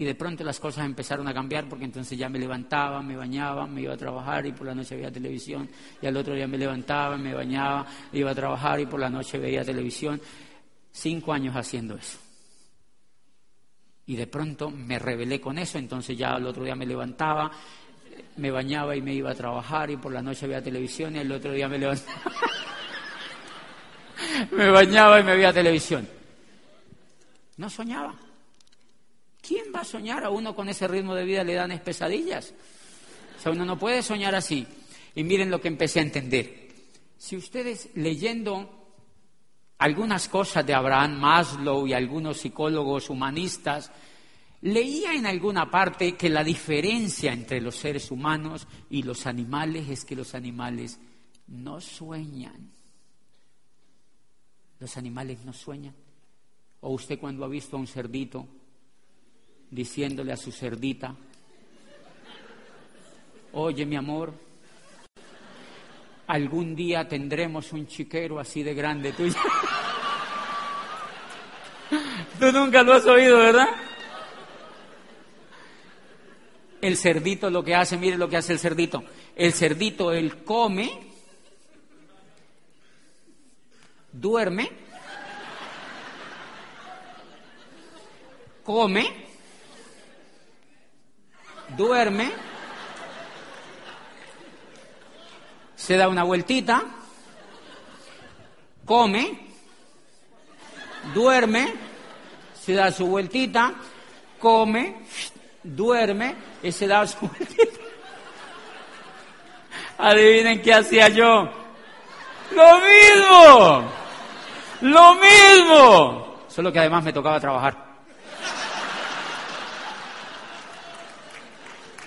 Y de pronto las cosas empezaron a cambiar porque entonces ya me levantaba, me bañaba, me iba a trabajar y por la noche veía televisión. Y al otro día me levantaba, me bañaba, iba a trabajar y por la noche veía televisión. Cinco años haciendo eso. Y de pronto me rebelé con eso, entonces ya al otro día me levantaba, me bañaba y me iba a trabajar, y por la noche veía televisión, y el otro día me levantaba. Me bañaba y me veía televisión. No soñaba. ¿Quién va a soñar? A uno con ese ritmo de vida le dan pesadillas. O sea, uno no puede soñar así. Y miren lo que empecé a entender. Si ustedes leyendo algunas cosas de Abraham Maslow y algunos psicólogos humanistas, leía en alguna parte que la diferencia entre los seres humanos y los animales es que los animales no sueñan. Los animales no sueñan. ¿O usted cuando ha visto a un cerdito diciéndole a su cerdita, oye mi amor, algún día tendremos un chiquero así de grande tuyo? Tú nunca lo has oído, ¿verdad? El cerdito lo que hace, mire lo que hace el cerdito. El cerdito, él come, duerme, come, duerme, se da una vueltita, come, duerme, se da su vueltita, come, duerme y se da su vueltita. Adivinen qué hacía yo. ¡Lo mismo! ¡Lo mismo! Solo que además me tocaba trabajar.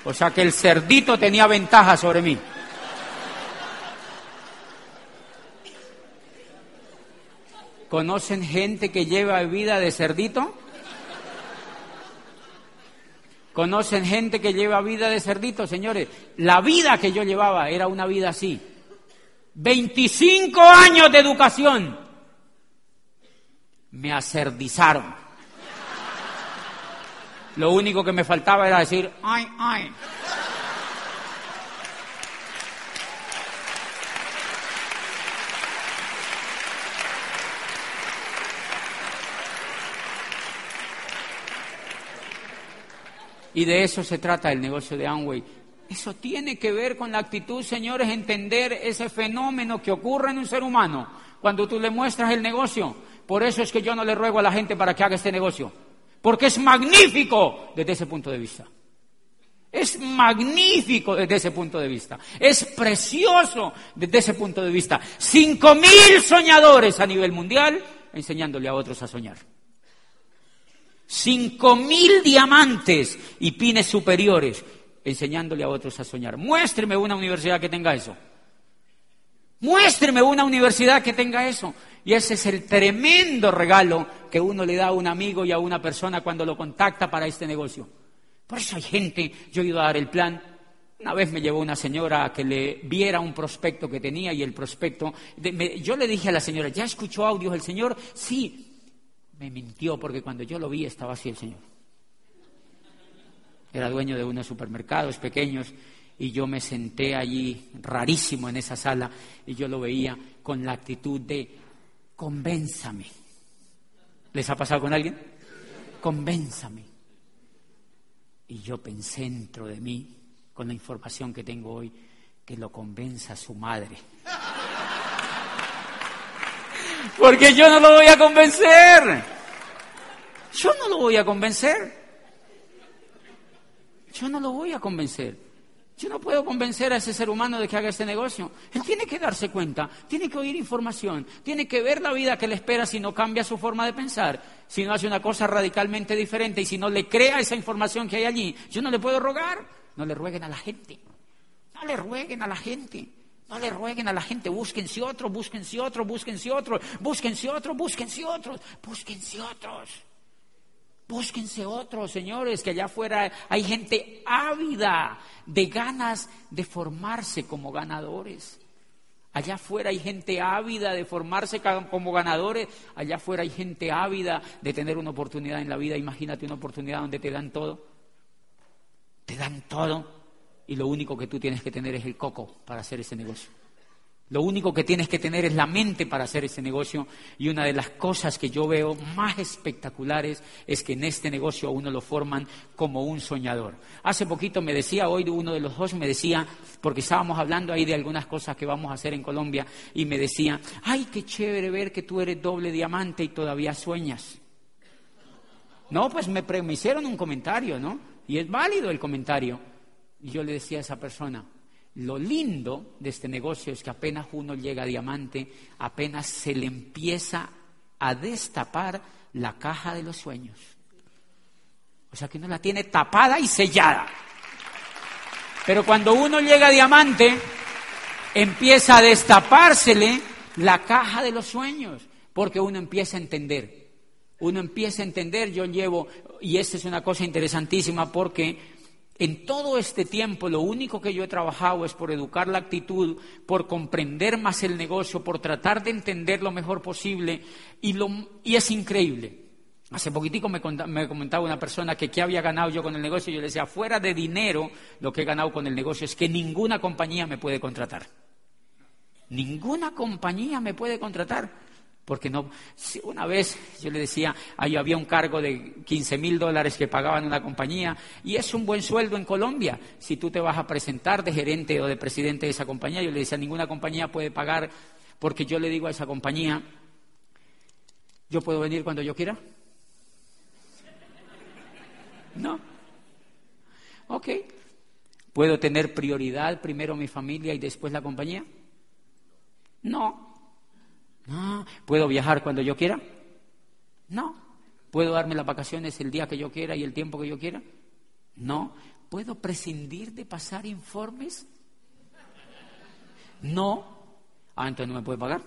O sea que el cerdito tenía ventaja sobre mí. ¿Conocen gente que lleva vida de cerdito? ¿Conocen gente que lleva vida de cerdito, señores? La vida que yo llevaba era una vida así. veinticinco años de educación. Me acerdizaron. Lo único que me faltaba era decir, ay, ay. Y de eso se trata el negocio de Amway. Eso tiene que ver con la actitud, señores, entender ese fenómeno que ocurre en un ser humano cuando tú le muestras el negocio. Por eso es que yo no le ruego a la gente para que haga este negocio, porque es magnífico desde ese punto de vista. Es magnífico desde ese punto de vista. Es precioso desde ese punto de vista. Cinco mil soñadores a nivel mundial enseñándole a otros a soñar. Cinco mil diamantes y pines superiores enseñándole a otros a soñar. Muéstreme una universidad que tenga eso. Muéstreme una universidad que tenga eso. Y ese es el tremendo regalo que uno le da a un amigo y a una persona cuando lo contacta para este negocio. Por eso hay gente, yo he ido a dar el plan. Una vez me llevó una señora a que le viera un prospecto que tenía y el prospecto... De, me, yo le dije a la señora, ¿ya escuchó audios el señor? Sí. Me mintió porque cuando yo lo vi estaba así el señor. Era dueño de unos supermercados pequeños y yo me senté allí rarísimo en esa sala y yo lo veía con la actitud de convénzame. ¿Les ha pasado con alguien? Convénzame. Y yo pensé dentro de mí, con la información que tengo hoy, que lo convenza su madre. Porque yo no lo voy a convencer. Yo no lo voy a convencer. Yo no lo voy a convencer. Yo no puedo convencer a ese ser humano de que haga este negocio. Él tiene que darse cuenta, tiene que oír información, tiene que ver la vida que le espera si no cambia su forma de pensar, si no hace una cosa radicalmente diferente y si no le crea esa información que hay allí. Yo no le puedo rogar. No le rueguen a la gente. No le rueguen a la gente. No le rueguen a la gente, búsquense otros, búsquense otros, búsquense otros, búsquense otros, búsquense otros, búsquense otros. Búsquense otros, señores, que allá afuera hay gente ávida de ganas de formarse como ganadores. Allá afuera hay gente ávida de formarse como ganadores. Allá afuera hay gente ávida de tener una oportunidad en la vida. Imagínate una oportunidad donde te dan todo. Te dan todo. Y lo único que tú tienes que tener es el coco para hacer ese negocio. Lo único que tienes que tener es la mente para hacer ese negocio, y una de las cosas que yo veo más espectaculares es que en este negocio a uno lo forman como un soñador. Hace poquito me decía, hoy uno de los dos me decía, porque estábamos hablando ahí de algunas cosas que vamos a hacer en Colombia, y me decía, ay, qué chévere ver que tú eres doble diamante y todavía sueñas. No, pues me, pre- me hicieron un comentario, ¿no? Y es válido el comentario. Y yo le decía a esa persona, lo lindo de este negocio es que apenas uno llega a diamante, apenas se le empieza a destapar la caja de los sueños. O sea que uno la tiene tapada y sellada. Pero cuando uno llega a diamante, empieza a destapársele la caja de los sueños, porque uno empieza a entender. Uno empieza a entender, yo llevo, y esta es una cosa interesantísima porque... En todo este tiempo lo único que yo he trabajado es por educar la actitud, por comprender más el negocio, por tratar de entender lo mejor posible, y, lo, y es increíble. Hace poquitico me, me comentaba una persona que qué había ganado yo con el negocio, y yo le decía, fuera de dinero, lo que he ganado con el negocio es que ninguna compañía me puede contratar. Ninguna compañía me puede contratar. Porque no, una vez yo le decía, ahí había un cargo de quince mil dólares que pagaban una compañía, y es un buen sueldo en Colombia. Si tú te vas a presentar de gerente o de presidente de esa compañía, yo le decía, ninguna compañía puede pagar, porque yo le digo a esa compañía, yo puedo venir cuando yo quiera. No. Ok. ¿Puedo tener prioridad primero mi familia y después la compañía? No. No. ¿Puedo viajar cuando yo quiera? No. ¿Puedo darme las vacaciones el día que yo quiera y el tiempo que yo quiera? No. ¿Puedo prescindir de pasar informes? No. Ah, entonces no me puede pagar.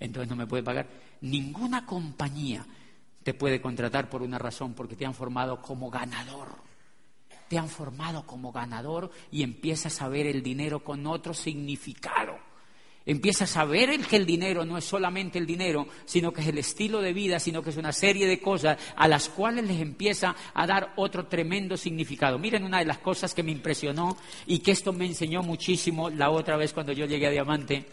Entonces no me puede pagar. Ninguna compañía te puede contratar por una razón, porque te han formado como ganador. Te han formado como ganador y empiezas a ver el dinero con otro significado. Empiezas a ver el que el dinero no es solamente el dinero, sino que es el estilo de vida, sino que es una serie de cosas a las cuales les empieza a dar otro tremendo significado. Miren, una de las cosas que me impresionó y que esto me enseñó muchísimo la otra vez cuando yo llegué a Diamante,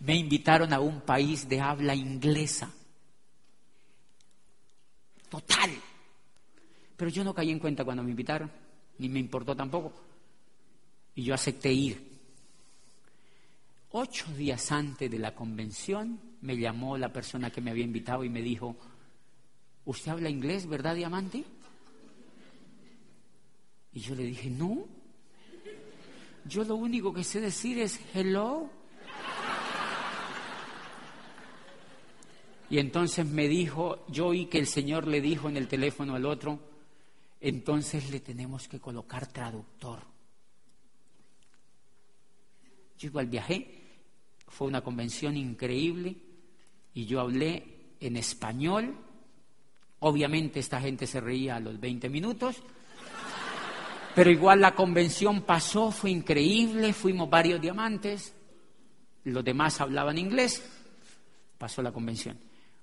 me invitaron a un país de habla inglesa. Total. Pero yo no caí en cuenta cuando me invitaron, ni me importó tampoco. Y yo acepté ir. Ocho días antes de la convención me llamó la persona que me había invitado y me dijo, ¿usted habla inglés, verdad, Diamante? Y yo le dije, no. Yo lo único que sé decir es hello. Y entonces me dijo, yo oí que el señor le dijo en el teléfono al otro, entonces le tenemos que colocar traductor. Yo igual viajé, fue una convención increíble y yo hablé en español. Obviamente esta gente se reía a los veinte minutos, pero igual la convención pasó, fue increíble, fuimos varios diamantes, los demás hablaban inglés, pasó la convención.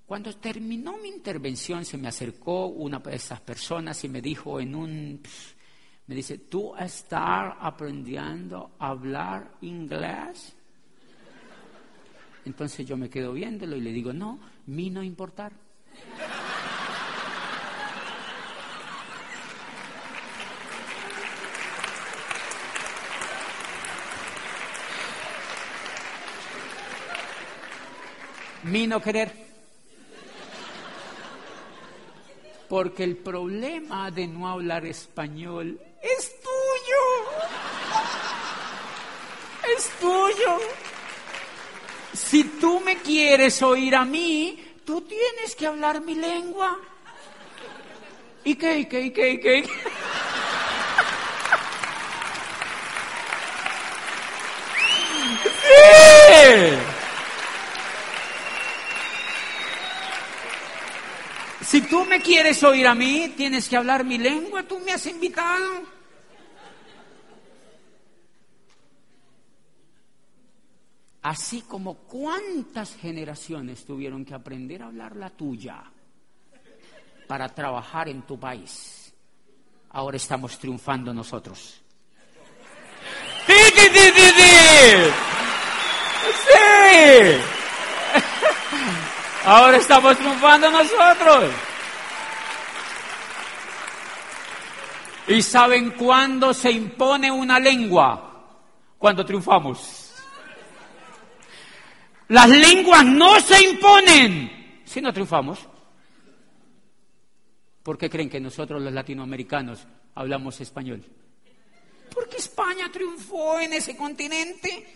Cuando terminó mi intervención se me acercó una de esas personas y me dijo en un... Me dice, ¿tú estás aprendiendo a hablar inglés? Entonces yo me quedo viéndolo y le digo, no, mí no importar. Mí no querer. Porque el problema de no hablar español es tuyo, es tuyo. Si tú me quieres oír a mí, tú tienes que hablar mi lengua. ¿Y qué, y qué, y qué, y qué? ¡Sí! Si tú me quieres oír a mí, tienes que hablar mi lengua, tú me has invitado. Así como cuántas generaciones tuvieron que aprender a hablar la tuya para trabajar en tu país. Ahora estamos triunfando nosotros. ¡Sí! sí, sí, sí, sí. Sí. Ahora estamos triunfando nosotros. ¿Y saben cuándo se impone una lengua? Cuando triunfamos. Las lenguas no se imponen si no triunfamos. ¿Por qué creen que nosotros los latinoamericanos hablamos español? Porque España triunfó en ese continente.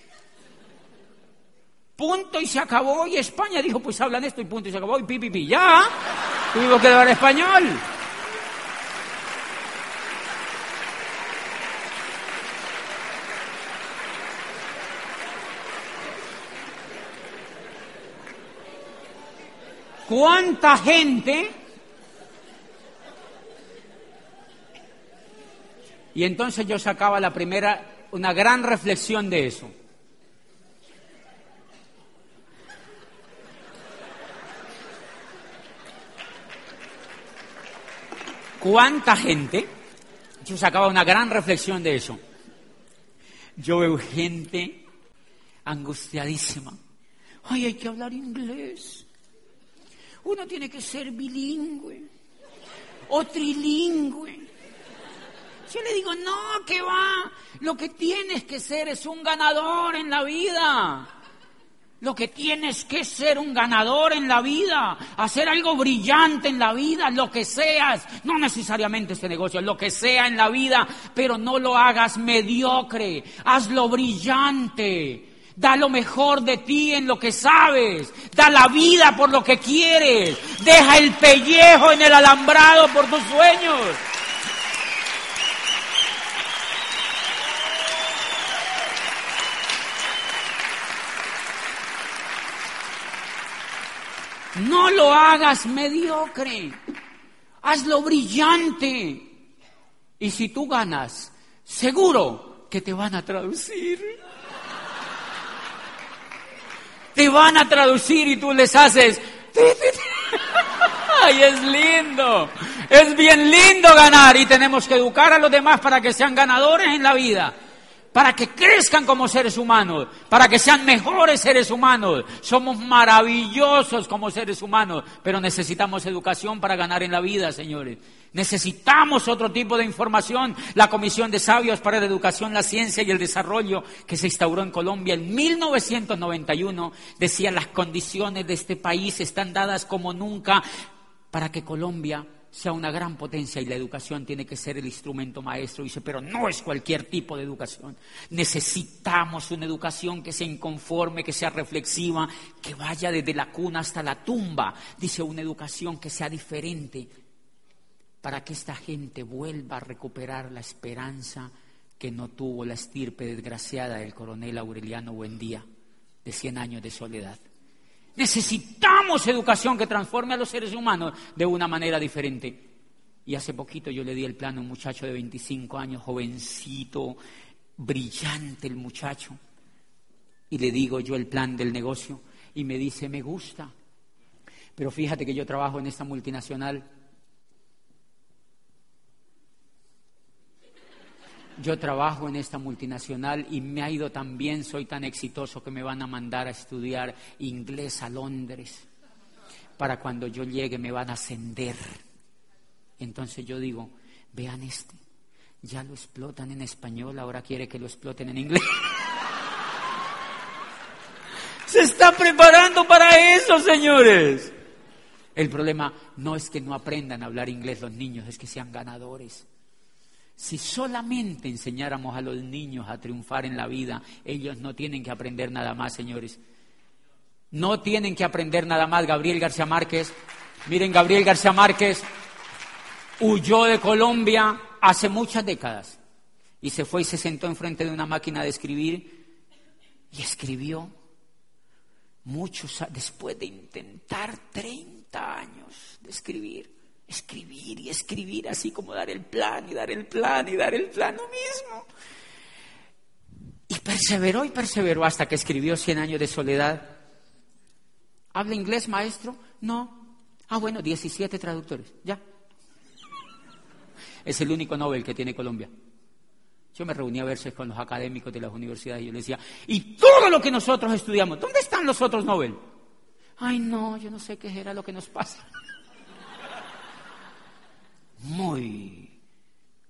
Punto y se acabó. Y España dijo, pues hablan esto y punto y se acabó. Y pi, pi, pi, ya. Tuvimos que hablar español. ¿Cuánta gente? Y entonces yo sacaba la primera, una gran reflexión de eso. ¿Cuánta gente? Yo sacaba una gran reflexión de eso. Yo veo gente angustiadísima. Ay, hay que hablar inglés. Uno tiene que ser bilingüe o trilingüe. Yo le digo, no, ¿qué va? Lo que tienes que ser es un ganador en la vida. Lo que tienes que ser un ganador en la vida. Hacer algo brillante en la vida, lo que seas. No necesariamente este negocio, lo que sea en la vida, pero no lo hagas mediocre. Hazlo brillante. Da lo mejor de ti en lo que sabes. Da la vida por lo que quieres. Deja el pellejo en el alambrado por tus sueños. No lo hagas mediocre. Hazlo brillante. Y si tú ganas, seguro que te van a traducir. Te van a traducir y tú les haces... ¡Ay, es lindo! Es bien lindo ganar y tenemos que educar a los demás para que sean ganadores en la vida. Para que crezcan como seres humanos, para que sean mejores seres humanos. Somos maravillosos como seres humanos, pero necesitamos educación para ganar en la vida, señores. Necesitamos otro tipo de información. La Comisión de Sabios para la Educación, la Ciencia y el Desarrollo, que se instauró en Colombia en mil novecientos noventa y uno, decía: las condiciones de este país están dadas como nunca para que Colombia sea una gran potencia y la educación tiene que ser el instrumento maestro. Dice, pero no es cualquier tipo de educación. Necesitamos una educación que sea inconforme, que sea reflexiva, que vaya desde la cuna hasta la tumba. Dice, una educación que sea diferente para que esta gente vuelva a recuperar la esperanza que no tuvo la estirpe desgraciada del coronel Aureliano Buendía, de Cien años de soledad. Necesitamos educación que transforme a los seres humanos de una manera diferente. Y hace poquito yo le di el plan a un muchacho de veinticinco años, jovencito, brillante el muchacho. Y le digo yo el plan del negocio y me dice, me gusta. Pero fíjate que yo trabajo en esta multinacional. Yo trabajo en esta multinacional y me ha ido tan bien, soy tan exitoso que me van a mandar a estudiar inglés a Londres. Para cuando yo llegue me van a ascender. Entonces yo digo, vean este, ya lo explotan en español, ahora quiere que lo exploten en inglés. Se está preparando para eso, señores. El problema no es que no aprendan a hablar inglés los niños, es que sean ganadores. Si solamente enseñáramos a los niños a triunfar en la vida, ellos no tienen que aprender nada más, señores. No tienen que aprender nada más. Gabriel García Márquez, miren, Gabriel García Márquez huyó de Colombia hace muchas décadas y se fue y se sentó enfrente de una máquina de escribir y escribió muchos, después de intentar treinta años de escribir. Escribir y escribir, así como dar el plan y dar el plan y dar el plan, lo mismo. Y perseveró y perseveró hasta que escribió Cien años de soledad. ¿Habla inglés, maestro? No. Ah, bueno, diecisiete traductores, ya. Es el único Nobel que tiene Colombia. Yo me reunía a veces con los académicos de las universidades y yo les decía, y todo lo que nosotros estudiamos, ¿dónde están los otros Nobel? Ay, no, yo no sé qué era lo que nos pasa. Muy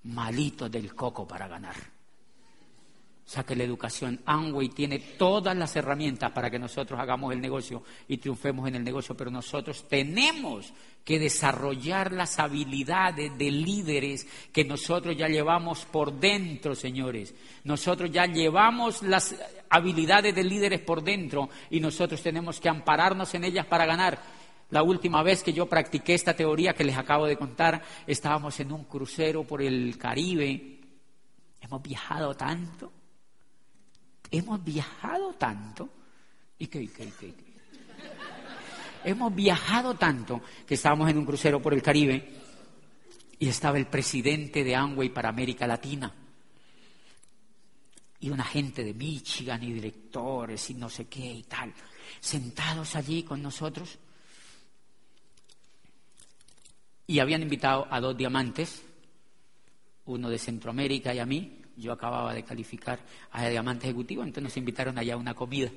malito del coco para ganar. O sea que la educación Amway tiene todas las herramientas para que nosotros hagamos el negocio y triunfemos en el negocio, pero nosotros tenemos que desarrollar las habilidades de líderes que nosotros ya llevamos por dentro, señores. Nosotros ya llevamos las habilidades de líderes por dentro y nosotros tenemos que ampararnos en ellas para ganar. La última vez que yo practiqué esta teoría que les acabo de contar, estábamos en un crucero por el Caribe. Hemos viajado tanto. Hemos viajado tanto, y que, y que, y que, y que. Hemos viajado tanto que estábamos en un crucero por el Caribe y estaba el presidente de Amway para América Latina y una gente de Michigan y directores y no sé qué y tal, sentados allí con nosotros, y habían invitado a dos diamantes, uno de Centroamérica y a mí. Yo acababa de calificar a diamante ejecutivo, entonces nos invitaron allá a una comida.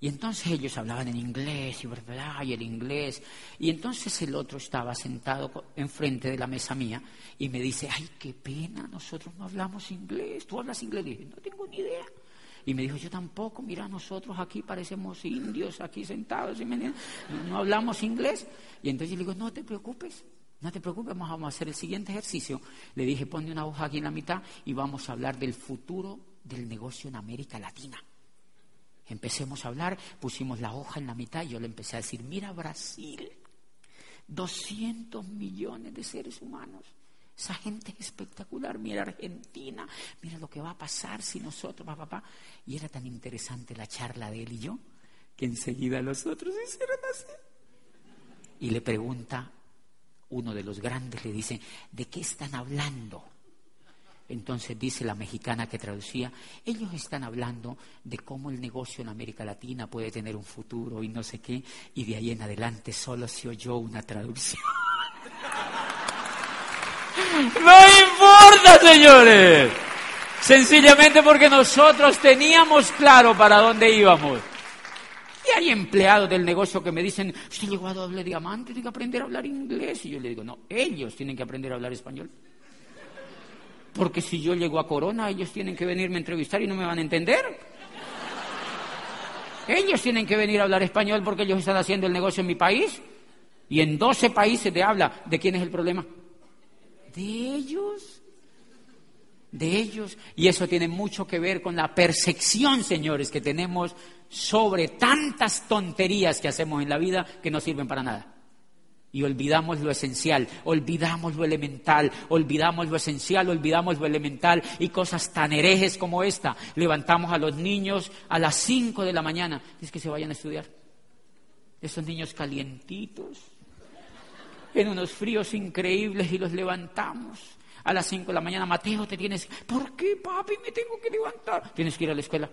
Y entonces ellos hablaban en inglés, y, bla, y el inglés. Y entonces el otro estaba sentado enfrente de la mesa mía y me dice, ay, qué pena, nosotros no hablamos inglés. ¿Tú hablas inglés? Y dije, no tengo ni idea. Y me dijo, yo tampoco, mira, nosotros aquí parecemos indios, aquí sentados, ¿sí me entiendes? No, no hablamos inglés. Y entonces yo le digo, no te preocupes. No te preocupes, vamos a hacer el siguiente ejercicio. Le dije, ponle una hoja aquí en la mitad y vamos a hablar del futuro del negocio en América Latina. Empecemos a hablar, pusimos la hoja en la mitad y yo le empecé a decir, mira Brasil, doscientos millones de seres humanos. Esa gente es espectacular, mira Argentina, mira lo que va a pasar si nosotros, papá. Y era tan interesante la charla de él y yo, que enseguida los otros hicieron así. Y le pregunta, uno de los grandes le dice, ¿de qué están hablando? Entonces dice la mexicana que traducía, ellos están hablando de cómo el negocio en América Latina puede tener un futuro y no sé qué, y de ahí en adelante solo se oyó una traducción. ¡No importa, señores! Sencillamente porque nosotros teníamos claro para dónde íbamos. Y hay empleados del negocio que me dicen, usted llegó a doble diamante, tiene que aprender a hablar inglés. Y yo le digo, no, ellos tienen que aprender a hablar español. Porque si yo llego a Corona, ellos tienen que venirme a entrevistar y no me van a entender. Ellos tienen que venir a hablar español porque ellos están haciendo el negocio en mi país. Y en doce países te habla. ¿De quién es el problema? De ellos. De ellos, y eso tiene mucho que ver con la percepción, señores, que tenemos sobre tantas tonterías que hacemos en la vida que no sirven para nada. Y olvidamos lo esencial, olvidamos lo elemental, olvidamos lo esencial, olvidamos lo elemental, y cosas tan herejes como esta. Levantamos a los niños a las cinco de la mañana, es que se vayan a estudiar. Esos niños calientitos, en unos fríos increíbles, y los levantamos. A las cinco de la mañana, Mateo, te tienes... ¿Por qué, papi? Me tengo que levantar. Tienes que ir a la escuela.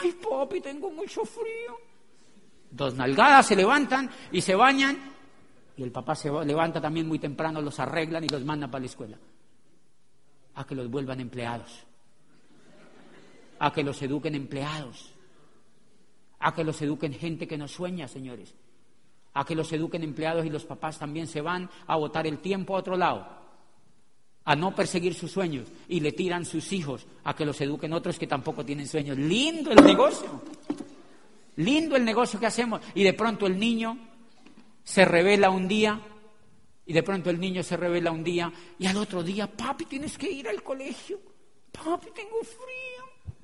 Ay, papi, tengo mucho frío. Dos nalgadas, se levantan y se bañan. Y el papá se levanta también muy temprano, los arreglan y los manda para la escuela. A que los vuelvan empleados. A que los eduquen empleados. A que los eduquen gente que no sueña, señores. A que los eduquen empleados, y los papás también se van a botar el tiempo a otro lado, a no perseguir sus sueños, y le tiran sus hijos a que los eduquen otros que tampoco tienen sueños. Lindo el negocio, lindo el negocio que hacemos, y de pronto el niño se revela un día, y de pronto el niño se revela un día, y al otro día, papi, tienes que ir al colegio, papi, tengo frío,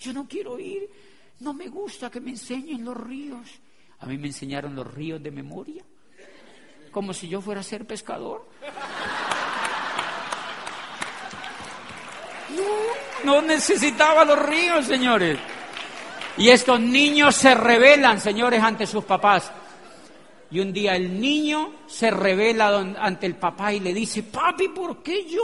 yo no quiero ir, no me gusta que me enseñen los ríos. A mí me enseñaron los ríos de memoria, como si yo fuera a ser pescador. No, no necesitaba los ríos, señores. Y estos niños se rebelan, señores, ante sus papás. Y un día el niño se rebela don, ante el papá y le dice, papi, ¿por qué yo?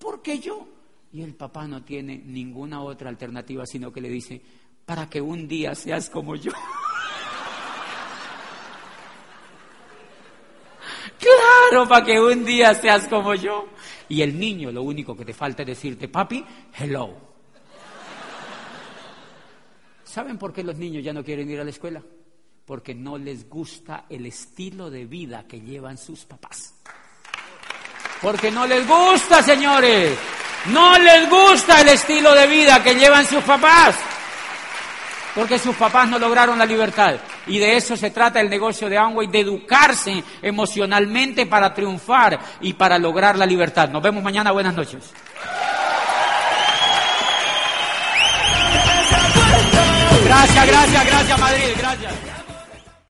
¿Por qué yo? Y el papá no tiene ninguna otra alternativa, sino que le dice, para que un día seas como yo. Claro, para que un día seas como yo. y el niño lo único que te falta es decirte, papi, hello. ¿Saben por qué los niños ya no quieren ir a la escuela? Porque no les gusta el estilo de vida que llevan sus papás. Porque no les gusta, señores. No les gusta el estilo de vida que llevan sus papás. Porque sus papás no lograron la libertad. Y de eso se trata el negocio de Amway, de educarse emocionalmente para triunfar y para lograr la libertad. Nos vemos mañana. Buenas noches. Gracias, gracias, gracias, Madrid. Gracias.